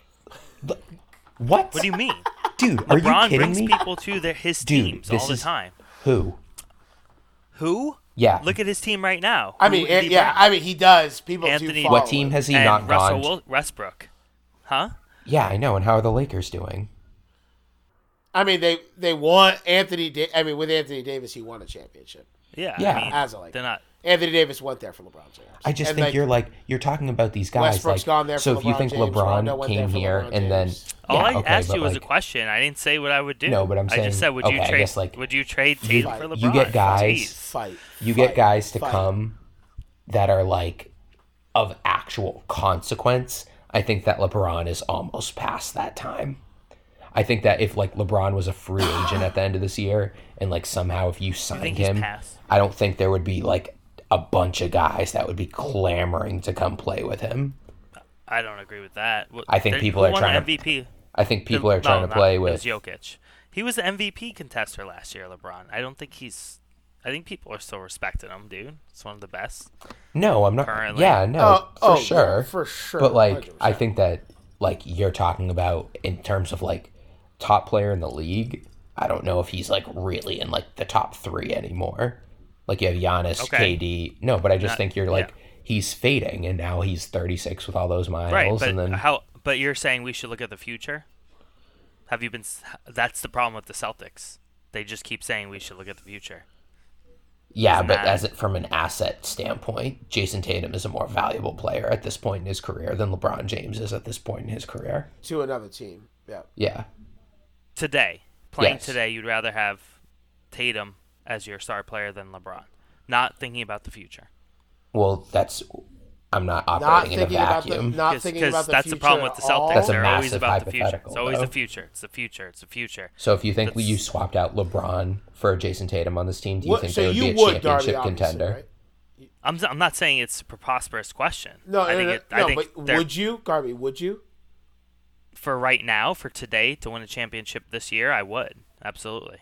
What? What do you mean? Dude, are LeBron you kidding brings me? People to his teams all the time. Who? Who? Yeah. Look at his team right now. I mean, he does. People Anthony, do follow what team has he and not Russell gone to? Westbrook. Huh? Yeah, I know. And how are the Lakers doing? I mean, they won with Anthony Davis, he won a championship. Yeah. I mean, as a Laker. They're not. Anthony Davis went there for LeBron James. I just think like, you're talking about these guys. Westbrook's like, gone there so for if LeBron you think James, LeBron came here LeBron and then all yeah, I okay, asked you was like, a question. I didn't say what I would do. No, but I'm saying I just said would you trade Tatum for LeBron? You get guys, to come that are like of actual consequence. I think that LeBron is almost past that time. I think that if like LeBron was a free agent at the end of this year, and like somehow if you signed him, I don't think there would be like a bunch of guys that would be clamoring to come play with him. I don't agree with that. I think people are trying to MVP. I think people are trying to play with Jokic. He was the MVP contender last year, LeBron. I think people are still respecting him, dude. It's one of the best. No, I'm not. Currently. Yeah, no, sure, for sure. But like, 100%. I think that like you're talking about in terms of like top player in the league. I don't know if he's like really in like the top three anymore. Like you have Giannis, KD. No, but I just think you're like he's fading, and now he's 36 with all those miles. Right, but and then But you're saying we should look at the future. Have you been? That's the problem with the Celtics. They just keep saying we should look at the future. Yeah, but from an asset standpoint, Jason Tatum is a more valuable player at this point in his career than LeBron James is at this point in his career. To another team. Yeah. Yeah. Today, today, you'd rather have Tatum as your star player than LeBron. Not thinking about the future. Well, I'm not operating in a vacuum. Because that's the problem with the Celtics. That's a massive hypothetical. It's always the future. It's the future. It's the future. So if you think you swapped out LeBron for Jason Tatum on this team, do you think they would be a championship contender? Right? I'm not saying it's a preposterous question. No, but would you, Garvey, would you? For right now, for today, to win a championship this year, I would. Absolutely.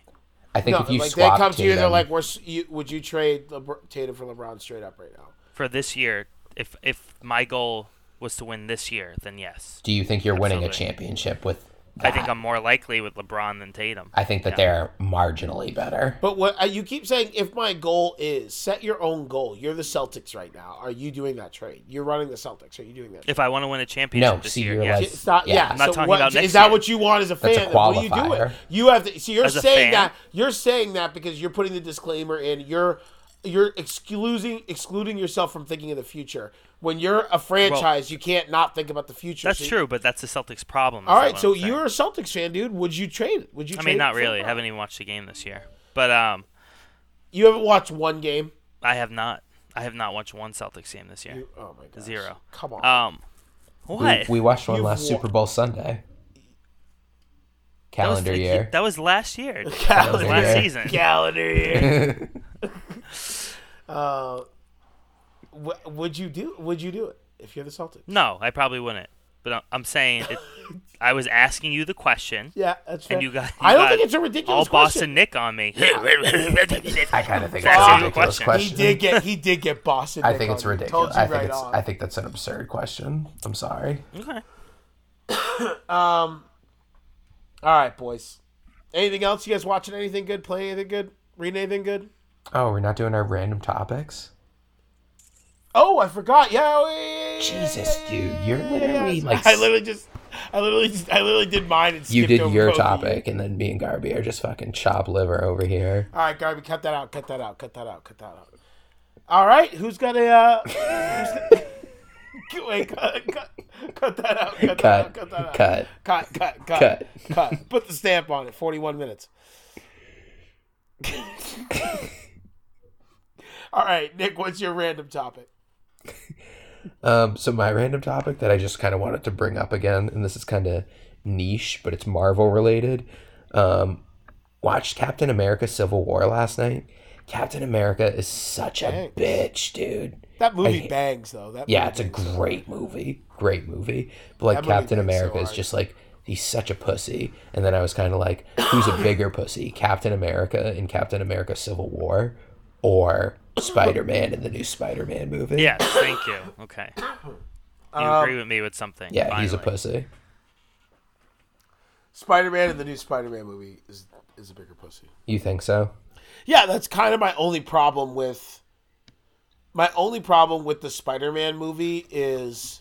I think if you like swap they come to you, they're like, would you trade Tatum for LeBron straight up right now? For this year, if my goal was to win this year, then yes. Do you think you're winning a championship with that? I think I'm more likely with LeBron than Tatum. I think that they're marginally better. But what you keep saying, if my goal is, set your own goal. You're the Celtics right now. Are you doing that trade? You're running the Celtics. Are you doing that trade? If I want to win a championship this year, yes. It's not, I'm not talking about next year. Is that what you want as a fan? That's a qualifier. What are you doing? You have to, so you're saying that because you're putting the disclaimer in. You're excluding yourself from thinking of the future. When you're a franchise, you can't not think about the future. That's true, but that's the Celtics' problem. All right, so you're a Celtics fan, dude. Would you trade it? I mean, not really. I haven't even watched the game this year. But You haven't watched one game? I have not. I have not watched one Celtics game this year. Oh my gosh. Zero. Come on. What? We watched one last Super Bowl Sunday. Calendar year. That was last year. Calendar last season. Calendar year. Would you do it if you're the Celtics? No, I probably wouldn't. But I'm saying I was asking you the question. Yeah, that's fair. And you got I don't think it's a ridiculous question. All Boston Nick on me. I kind of think it's a ridiculous question. He did get Boston Nick. I think it's ridiculous. I think that's an absurd question. I'm sorry. Okay. All right, boys. Anything else? You guys watching anything good? Playing anything good? Reading anything good? Oh, we're not doing our random topics? Oh, I forgot. Yeah. Jesus, dude, you're literally like. I literally did mine and skipped over. You did your topic, and then me and Garby are just fucking chop liver over here. All right, Garby, cut that out. All right, who's got a? Wait, cut that out. Put the stamp on it. 41 minutes. All right, Nick, what's your random topic? So my random topic that I just kind of wanted to bring up again, and this is kind of niche, but it's Marvel related. Watched Captain America: Civil War last night. Captain America is such a bitch, dude. That movie bangs, though. It's a great movie. Great movie. But like Captain America is just like, he's such a pussy. And then I was kind of like, who's a bigger pussy? Captain America in Captain America: Civil War, or Spider-Man in the new Spider-Man movie? Yes, thank you. Okay. You agree with me with something. Yeah, finally. He's a pussy. Spider-Man in the new Spider-Man movie is a bigger pussy. You think so? Yeah, that's kind of my only problem with... My only problem with the Spider-Man movie is...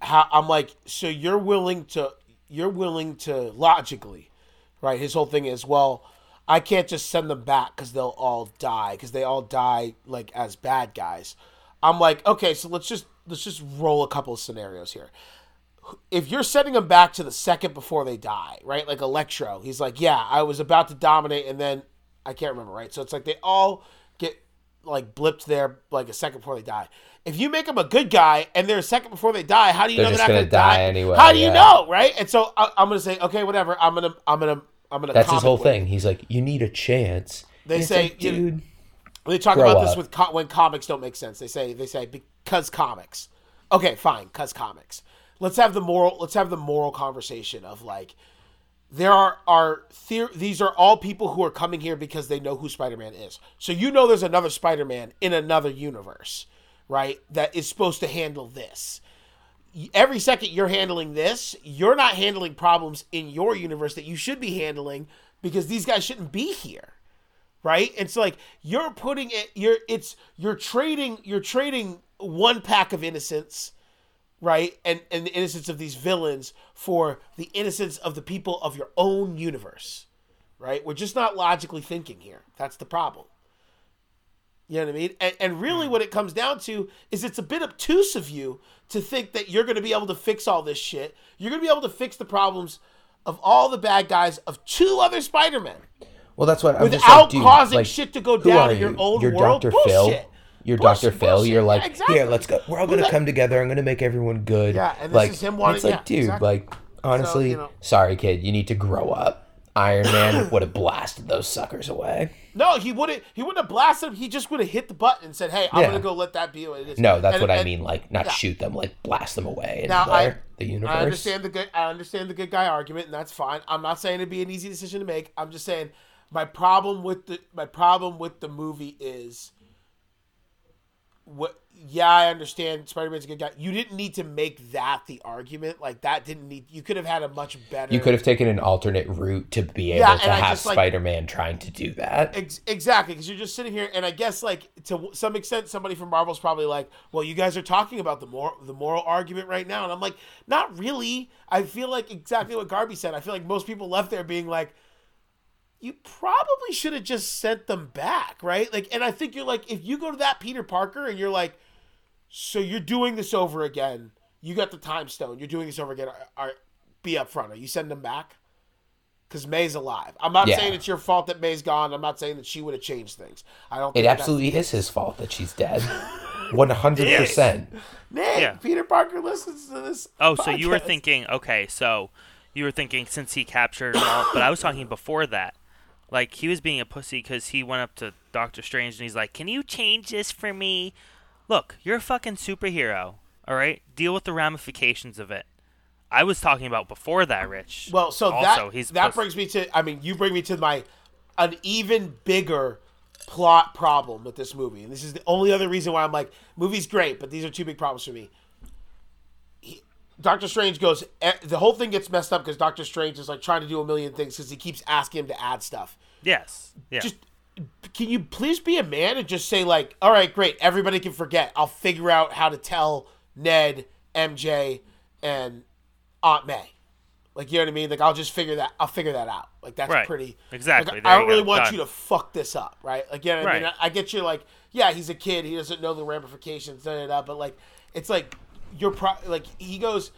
how I'm like, so you're willing to logically, right? His whole thing is, well... I can't just send them back because they'll all die, because they all die like as bad guys. I'm like, okay, so let's just roll a couple of scenarios here. If you're sending them back to the second before they die, right? Like Electro, he's like, yeah, I was about to dominate, and then I can't remember, right? So it's like they all get like blipped there like a second before they die. If you make them a good guy and they're a second before they die, how do you know they're not going to die anyway? How do you know, right? And so I'm going to say, okay, whatever. I'm gonna. That's his whole thing. He's like, you need a chance. They say, like, dude. They talk about this with when comics don't make sense. They say because comics. Okay, fine, because comics. Let's have the moral conversation of like, there are these are all people who are coming here because they know who Spider-Man is. So you know there's another Spider-Man in another universe, right? That is supposed to handle this. Every second you're handling this, you're not handling problems in your universe that you should be handling because these guys shouldn't be here, right? It's like you're putting it. You're trading one pack of innocence, right, and the innocence of these villains for the innocence of the people of your own universe, right? We're just not logically thinking here. That's the problem. You know what I mean? And really what it comes down to is it's a bit obtuse of you to think that you're going to be able to fix all this shit. You're going to be able to fix the problems of all the bad guys of two other Spider-Men. Well, that's what I'm just like, dude, causing like, shit to go down in your own world. Dr. Bullshit. Phil. You're Dr. Phil. You're like, yeah, exactly. Here, let's go. We're all going to come together. I'm going to make everyone good. Yeah, and this like, is him wanting... It's like, yeah, dude, exactly. Like, honestly, so, you know, sorry, kid. You need to grow up. Iron Man would have blasted those suckers away. No, he wouldn't. He wouldn't have blasted them. He just would have hit the button and said, "Hey, I'm gonna go let that be what it is." No, that's what I mean. Like, not shoot them, like blast them away into the universe. I understand the good guy argument, and that's fine. I'm not saying it'd be an easy decision to make. I'm just saying my problem with the movie is what. Yeah, I understand Spider-Man's a good guy. You didn't need to make that the argument. Like, that didn't need... You could have had a much better... You could have taken an alternate route to be able to have Spider-Man like, trying to do that. Exactly, because you're just sitting here, and I guess, like, to some extent, somebody from Marvel's probably like, well, you guys are talking about the moral argument right now. And I'm like, not really. I feel like exactly what Garby said. I feel like most people left there being like, you probably should have just sent them back, right? Like, and I think you're like, if you go to that Peter Parker and you're like, so you're doing this over again. You got the time stone. You're doing this over again. Be upfront. Are you sending them back? because May's alive. I'm not saying it's your fault that May's gone. I'm not saying that she would have changed things. I don't. It absolutely is his fault that she's dead. 100%. Nick, Peter Parker listens to this. Oh, podcast. So you were thinking? Okay, so you were thinking since he captured all, but I was talking before that. Like, he was being a pussy because he went up to Doctor Strange and he's like, "Can you change this for me? Look, you're a fucking superhero. All right, deal with the ramifications of it." I was talking about before that, Rich. Well, so also, that brings me to, I mean, you bring me to an even bigger plot problem with this movie. And this is the only other reason why I'm like, movie's great, but these are two big problems for me. Doctor Strange goes, the whole thing gets messed up because Doctor Strange is like trying to do a million things because he keeps asking him to add stuff. Yes. Yeah. Just, can you please be a man and just say like, all right, great. Everybody can forget. I'll figure out how to tell Ned, MJ, and Aunt May, like, you know what I mean? Like, I'll figure that out. Like, that's right. Pretty exactly. Like, I don't really want you to fuck this up, right? Like, you know what I mean? I get you. Like, yeah, he's a kid. He doesn't know the ramifications. But like, it's like you're like he goes.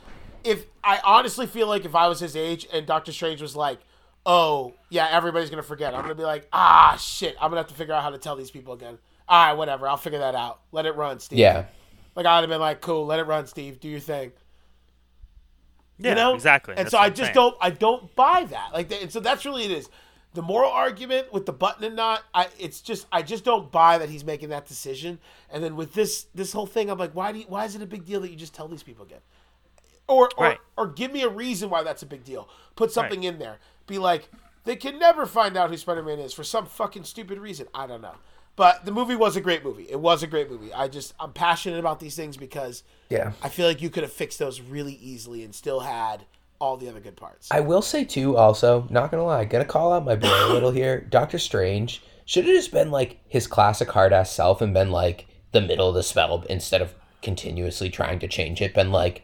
If I honestly feel like if I was his age and Doctor Strange was like, oh yeah, everybody's gonna forget. I'm gonna be like, ah shit. I'm gonna have to figure out how to tell these people again. All right, whatever. I'll figure that out. Let it run, Steve. Yeah. Like I'd have been like, cool. Let it run, Steve. Do your thing. Yeah, you know? Exactly. And that's so I don't buy that. Like, and so that's really it is. The moral argument with the button and not, I just don't buy that he's making that decision. And then with this whole thing, I'm like, why is it a big deal that you just tell these people again? Or give me a reason why that's a big deal. Put something in there. Be like, they can never find out who Spider-Man is for some fucking stupid reason. I don't know. But the movie was a great movie. It was a great movie. I'm passionate about these things because I feel like you could have fixed those really easily and still had all the other good parts. I will say, too, also, not going to lie, going to call out my boy a little here. Doctor Strange should have just been, like, his classic hard-ass self and been, like, the middle of the spell instead of continuously trying to change it. Been, like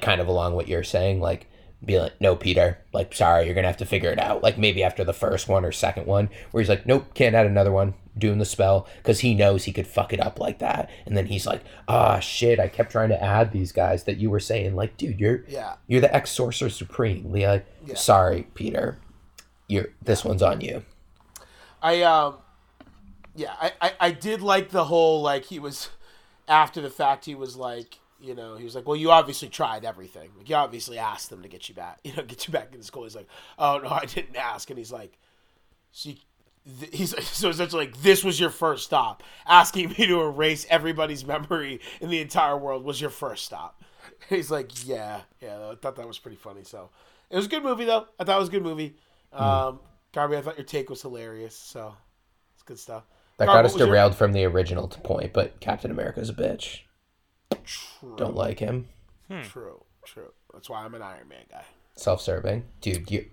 kind of along what you're saying, like, be like, no, Peter, like, sorry, you're going to have to figure it out. Like, maybe after the first one or second one where he's like, nope, can't add another one, doing the spell, because he knows he could fuck it up like that. And then he's like, ah, shit, I kept trying to add these guys that you were saying, like, dude, you're the ex-sorcerer supreme. Like, sorry, Peter, this one's on you. I did like the whole, like, he was, after the fact, he was like, you know, he was like, well, you obviously tried everything. Like, you obviously asked them to get you back, into school. He's like, oh, no, I didn't ask. And he's like, so essentially like, this was your first stop. Asking me to erase everybody's memory in the entire world was your first stop. And he's like, yeah, I thought that was pretty funny. So it was a good movie, though. I thought it was a good movie. Garby, I thought your take was hilarious. So it's good stuff. That Garby, got us derailed from the original point, but Captain America's a bitch. True. Don't like him. True. That's why I'm an Iron Man guy. Self-serving. Dude,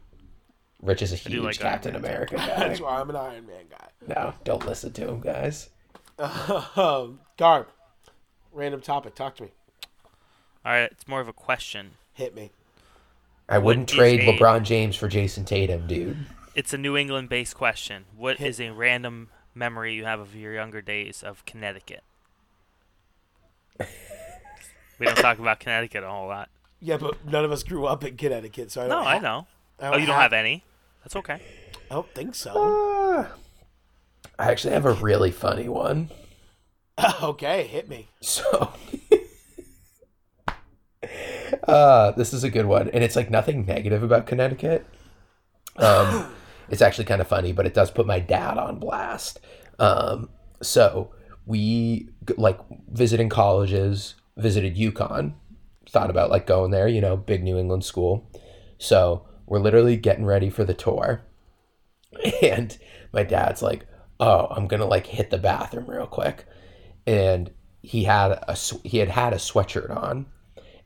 Rich is a huge like Captain America guy. That's why I'm an Iron Man guy. No, don't listen to him, guys. Garb, random topic. Talk to me. All right, it's more of a question. Hit me. I wouldn't trade LeBron James for Jason Tatum, dude. It's a New England-based question. What is a random memory you have of your younger days of Connecticut? We don't talk about Connecticut a whole lot. Yeah, but none of us grew up in Connecticut, so I don't know. I know. You don't have any? That's okay. I don't think so. I actually have a really funny one. Okay, hit me. So, this is a good one, and it's like nothing negative about Connecticut. It's actually kind of funny, but it does put my dad on blast. So we like visiting colleges. Visited UConn, thought about like going there, you know, big New England school. So we're literally getting ready for the tour. And my dad's like, oh, I'm going to like hit the bathroom real quick. And he had a sweatshirt on,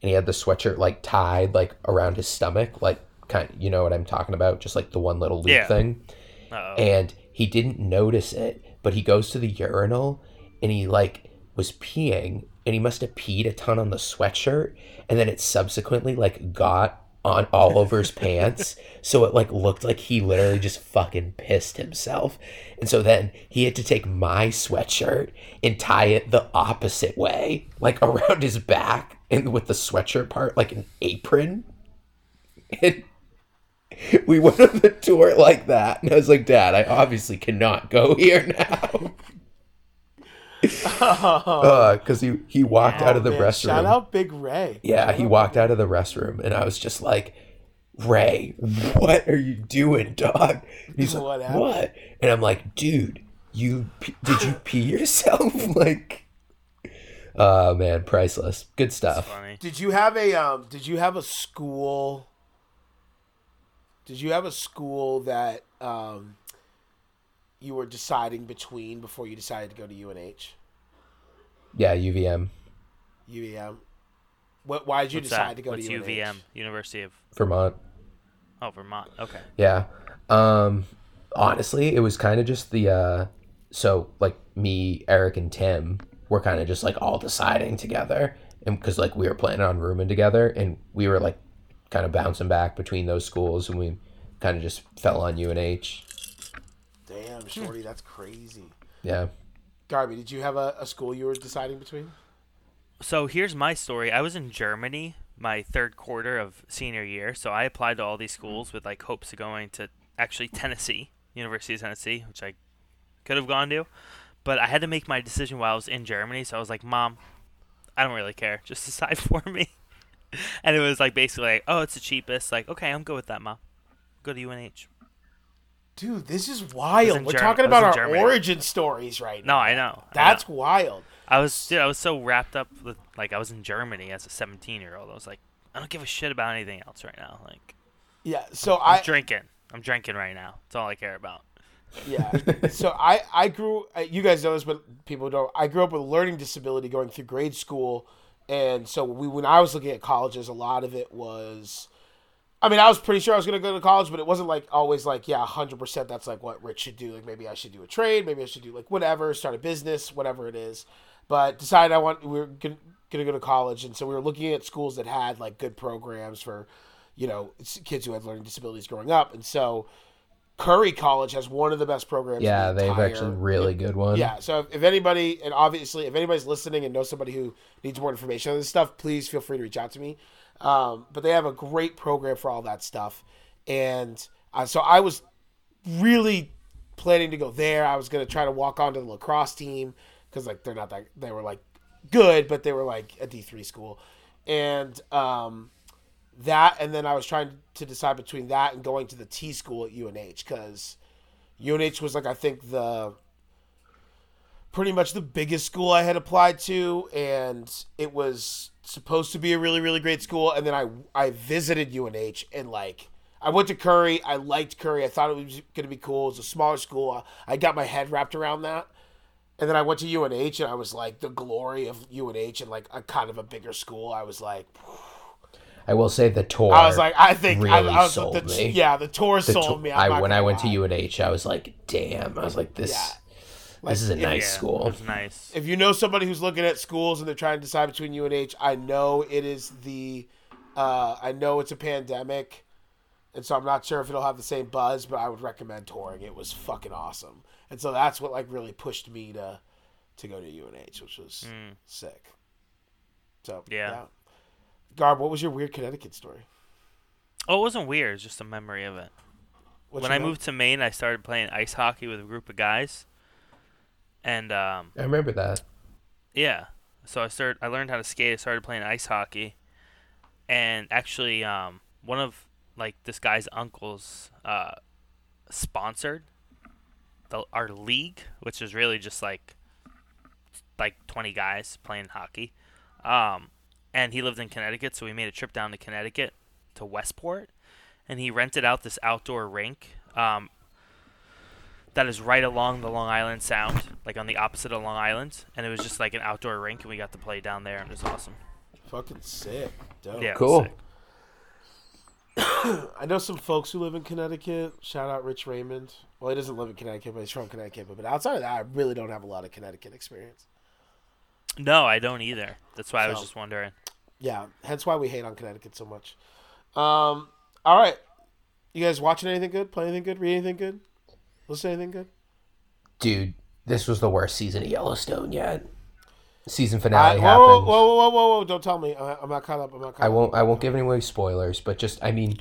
and he had the sweatshirt like tied like around his stomach, like kind of, you know what I'm talking about? Just like the one little loop thing. Uh-oh. And he didn't notice it, but he goes to the urinal and he like was peeing, and he must have peed a ton on the sweatshirt, and then it subsequently like got on all over his pants, so it like looked like he literally just fucking pissed himself. And so then he had to take my sweatshirt and tie it the opposite way, like around his back, and with the sweatshirt part like an apron. And We went on the tour like that, and I was like, Dad, I obviously cannot go here now. Because he walked out of the restroom. Shout out Big Ray. Yeah, he walked out of the restroom, and I was just like, Ray, what are you doing, dog? And he's like, what? And I'm like, dude, did you pee yourself? Like, oh man, priceless, good stuff. Did you have a school that you were deciding between before you decided to go to UNH? Yeah, UVM. UVM. Why did you decide to go to UVM? UVM, University of Vermont. Oh, Vermont. Okay. Yeah. Honestly, it was kind of just the me, Eric, and Tim were kind of just like all deciding together, and because like we were planning on rooming together, and we were like kind of bouncing back between those schools, and we kind of just fell on UNH. Damn, shorty, that's crazy. Yeah. Garby, did you have a school you were deciding between? So here's my story. I was in Germany my third quarter of senior year, so I applied to all these schools with like hopes of going to actually Tennessee, University of Tennessee, which I could have gone to, but I had to make my decision while I was in Germany. So I was like, Mom, I don't really care. Just decide for me. And it was like basically like, oh, it's the cheapest. Like, okay, I'm good with that, Mom. Go to UNH. Dude, this is wild. We're talking about our origin stories right now. No, I know. That's wild. I was so wrapped up with like I was in Germany as a 17-year-old. I was like, I don't give a shit about anything else right now. Like, yeah. So I'm drinking. I'm drinking right now. That's all I care about. Yeah. So I grew. You guys know this, but people don't. I grew up with a learning disability going through grade school, and so when I was looking at colleges, a lot of it was. I mean, I was pretty sure I was going to go to college, but it wasn't like always like, yeah, 100%. That's like what Rich should do. Like maybe I should do a trade. Maybe I should do like whatever, start a business, whatever it is. But decided we were going to go to college. And so we were looking at schools that had like good programs for, you know, kids who had learning disabilities growing up. And so Curry College has one of the best programs. Yeah, they've actually really good one. Yeah. So if anybody, and obviously if anybody's listening and knows somebody who needs more information on this stuff, please feel free to reach out to me. But they have a great program for all that stuff. And so I was really planning to go there. I was going to try to walk onto the lacrosse team because like they're not that – they were like good, but they were like a D3 school. And then I was trying to decide between that and going to the T school at UNH because UNH was like I think the – pretty much the biggest school I had applied to, and it was supposed to be a really, really great school. And then I visited UNH, and like I went to Curry. I liked Curry. I thought it was going to be cool. It was a smaller school. I got my head wrapped around that. And then I went to UNH, and I was like the glory of UNH and like a kind of a bigger school. I was like, phew. I will say the tour. I was like, I think really I was sold me. Yeah, the tour sold me. When I went to UNH, I was like, damn. I was like this. Yeah. Like, this is a nice school. It's nice. If you know somebody who's looking at schools and they're trying to decide between UNH, I know it is the, I know it's a pandemic, and so I'm not sure if it'll have the same buzz, but I would recommend touring. It was fucking awesome, and so that's what like really pushed me to go to UNH, which was sick. So yeah. Garb, what was your weird Connecticut story? Oh, it wasn't weird. It's just a memory of it. When I moved to Maine, I started playing ice hockey with a group of guys. And I remember that. Yeah. So I learned how to skate. I started playing ice hockey. And actually one of like this guy's uncles sponsored our league, which is really just like 20 guys playing hockey. And he lived in Connecticut, so we made a trip down to Connecticut to Westport, and he rented out this outdoor rink. That is right along the Long Island Sound, like on the opposite of Long Island. And it was just like an outdoor rink, and we got to play down there, and it was awesome. Fucking sick. Dope. Yeah, cool. Sick. I know some folks who live in Connecticut. Shout out Rich Raymond. Well, he doesn't live in Connecticut, but he's from Connecticut. But outside of that, I really don't have a lot of Connecticut experience. No, I don't either. That's why I was just wondering. Yeah, hence why we hate on Connecticut so much. All right. You guys watching anything good? Play anything good? Read anything good? Was anything good? Dude, this was the worst season of Yellowstone yet. Season finale happened. Whoa, don't tell me. I'm not caught up. I won't give any away spoilers, but just, I mean,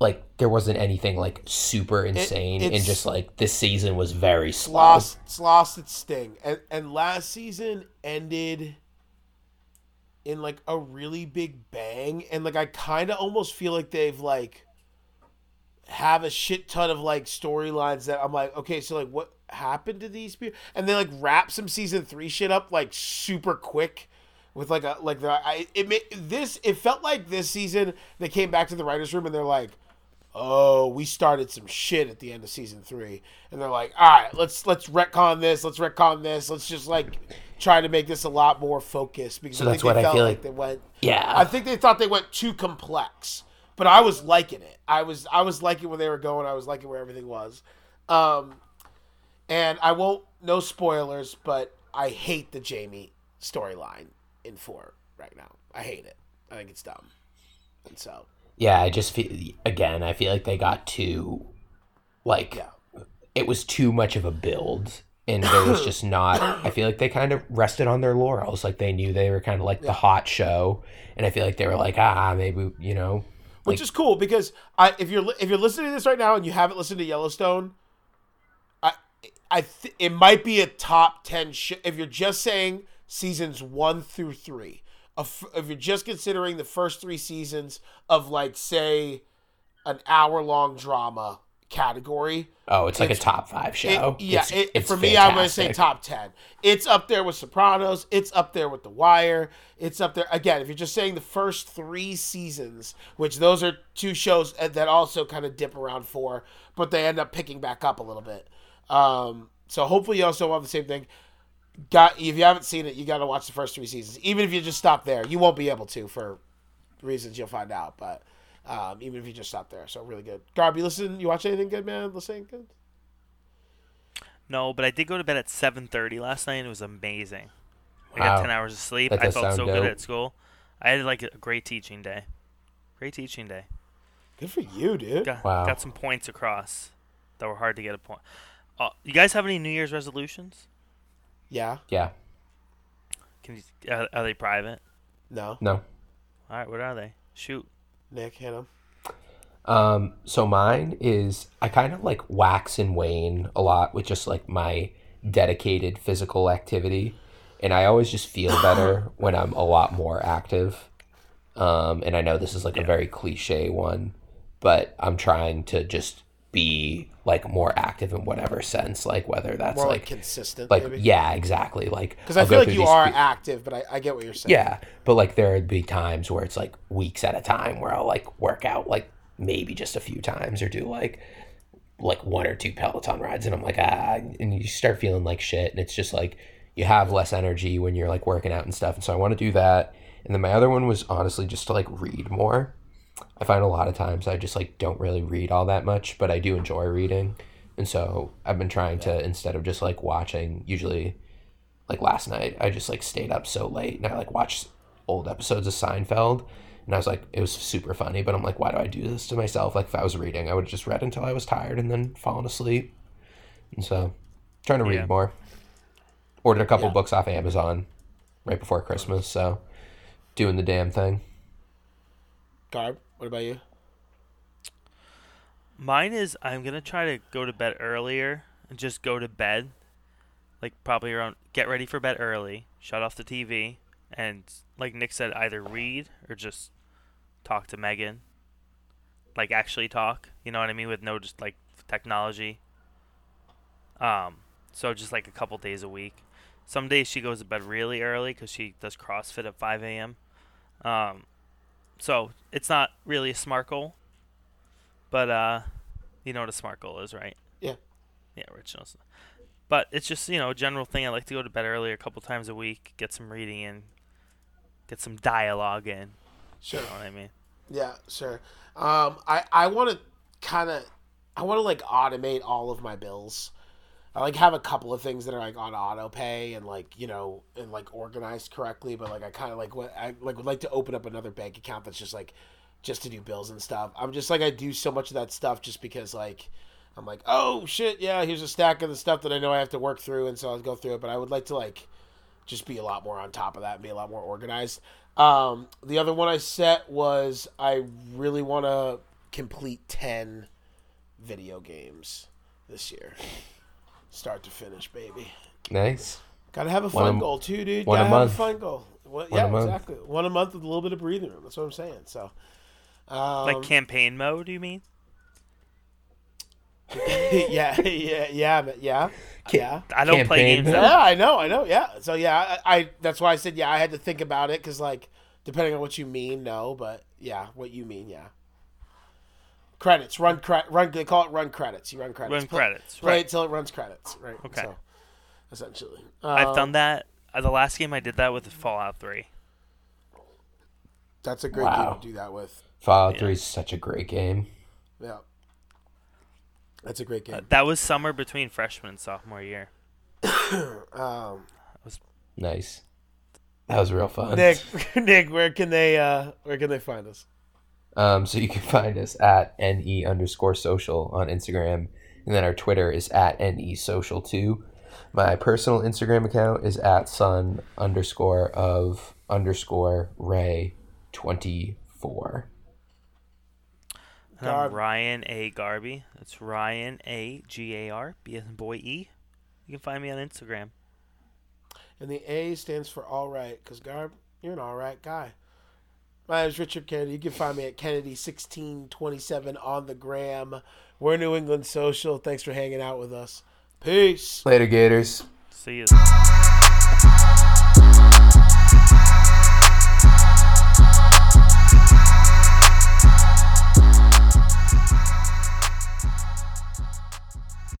like there wasn't anything like super insane, and just like this season was very slow. It's lost its sting, and last season ended in like a really big bang, and like I kind of almost feel like they've like have a shit ton of like storylines that I'm like, okay, so like what happened to these people, and they like wrap some season 3 shit up like super quick. With like a like the I it made this it felt like this season they came back to the writers' room and they're like, oh, we started some shit at the end of season 3, and they're like, all right, let's retcon this, let's just like try to make this a lot more focused, because so I think that's they felt like they went, yeah, I think they thought they went too complex, but I was liking it. I was liking where they were going. I was liking where everything was, and I won't, no spoilers, but I hate the Jamie storyline in 4 right now. I hate it. I think it's dumb. And so yeah, I just feel, again, I feel like they got too like, yeah, it was too much of a build, and there was just not, I feel like they kind of rested on their laurels. Like they knew they were kind of like, yeah, the hot show, and I feel like they were like, maybe, you know, like, which is cool, because if you're listening to this right now and you haven't listened to Yellowstone, I it might be a top 10 if you're just saying seasons 1 through 3. If you're just considering the first 3 seasons of like, say, an hour-long drama category. Oh, it's like a top 5 show. It's for fantastic. Me, I'm going to say top 10. It's up there with Sopranos. It's up there with The Wire. It's up there. Again, if you're just saying the first 3 seasons, which those are 2 shows that also kind of dip around 4, but they end up picking back up a little bit. So hopefully you also have the same thing. If you haven't seen it, you got to watch the first 3 seasons. Even if you just stop there, you won't be able to for reasons you'll find out. But even if you just stop there, so really good. Garb, you listen? You watch anything good, man? Listening good? No, but I did go to bed at 7:30 last night, and it was amazing. I got 10 hours of sleep. I felt so good at school. I had like a great teaching day. Good for you, dude. Got some points across that were hard to get a point. You guys have any New Year's resolutions? Yeah. Can you, are they private? No. All right, what are they? Shoot. Nick, hit them. So mine is, I kind of like wax and wane a lot with just like my dedicated physical activity. And I always just feel better when I'm a lot more active. And I know this is like a very cliche one, but I'm trying to just be like more active in whatever sense, like whether that's more like consistent, like maybe? Yeah, exactly, like because I feel like you are active, but I get what you're saying. Yeah, but like there'd be times where it's like weeks at a time where I'll like work out like maybe just a few times or do like 1 or 2 Peloton rides, and I'm like and you start feeling like shit, and it's just like you have less energy when you're like working out and stuff. And so I want to do that. And then my other one was honestly just to like read more. I find a lot of times I just like don't really read all that much, but I do enjoy reading. And so I've been trying to, instead of just like watching, usually like last night, I just like stayed up so late and I like watched old episodes of Seinfeld, and I was like, it was super funny, but I'm like, why do I do this to myself? Like if I was reading, I would have just read until I was tired and then fallen asleep. And so I'm trying to read more. Ordered a couple books off Amazon right before Christmas. So doing the damn thing. Garb, what about you? Mine is, I'm going to try to go to bed earlier and just go to bed, like probably around, get ready for bed early, shut off the TV, and like Nick said, either read or just talk to Megan. Like actually talk, you know what I mean? With no just like technology. So just like a couple days a week. Some days she goes to bed really early because she does CrossFit at 5 a.m. So it's not really a smart goal, but you know what a smart goal is, right? Yeah, original. But it's just, you know, a general thing. I like to go to bed early a couple times a week, get some reading in, get some dialogue in. Sure. You know what I mean? Yeah, sure. I want to kind of, like automate all of my bills. I like have a couple of things that are like on auto pay and like, you know, and like organized correctly, but like I kind of like would like to open up another bank account that's just like just to do bills and stuff. I'm just like, I do so much of that stuff just because like I'm like, oh shit, yeah, here's a stack of the stuff that I know I have to work through, and so I'll go through it. But I would like to like just be a lot more on top of that and be a lot more organized. The other one I set was I really want to complete 10 video games this year. Start to finish, baby. Nice. Gotta have a fun goal, too, dude. Gotta have a fun goal. Exactly. 1 a month with a little bit of breathing room. That's what I'm saying. So, like campaign mode, you mean? Yeah. I don't play games. Yeah, I know. Yeah. So yeah, I that's why I said I had to think about it because like depending on what you mean, no, but yeah, what you mean, yeah. Credits run. They call it run credits. You run credits. Play it till it runs credits. Right. Okay. So, essentially, I've done that. The last game I did that with is Fallout 3. That's a great game to do that with. Fallout 3 is such a great game. Yeah. That's a great game. That was summer between freshman and sophomore year. Nice. That was real fun. Nick, where can they find us? So you can find us at NE_social on Instagram, and then our Twitter is at NE_social2. My personal Instagram account is at son_of_ray24. Ryan A. Garby. It's Ryan A. G-A-R-B as in boy E. You can find me on Instagram. And the A stands for all right, because Garb, you're an all right guy. My name is Richard Kennedy. You can find me at Kennedy1627 on the gram. We're New England Social. Thanks for hanging out with us. Peace. Later, Gators. See you.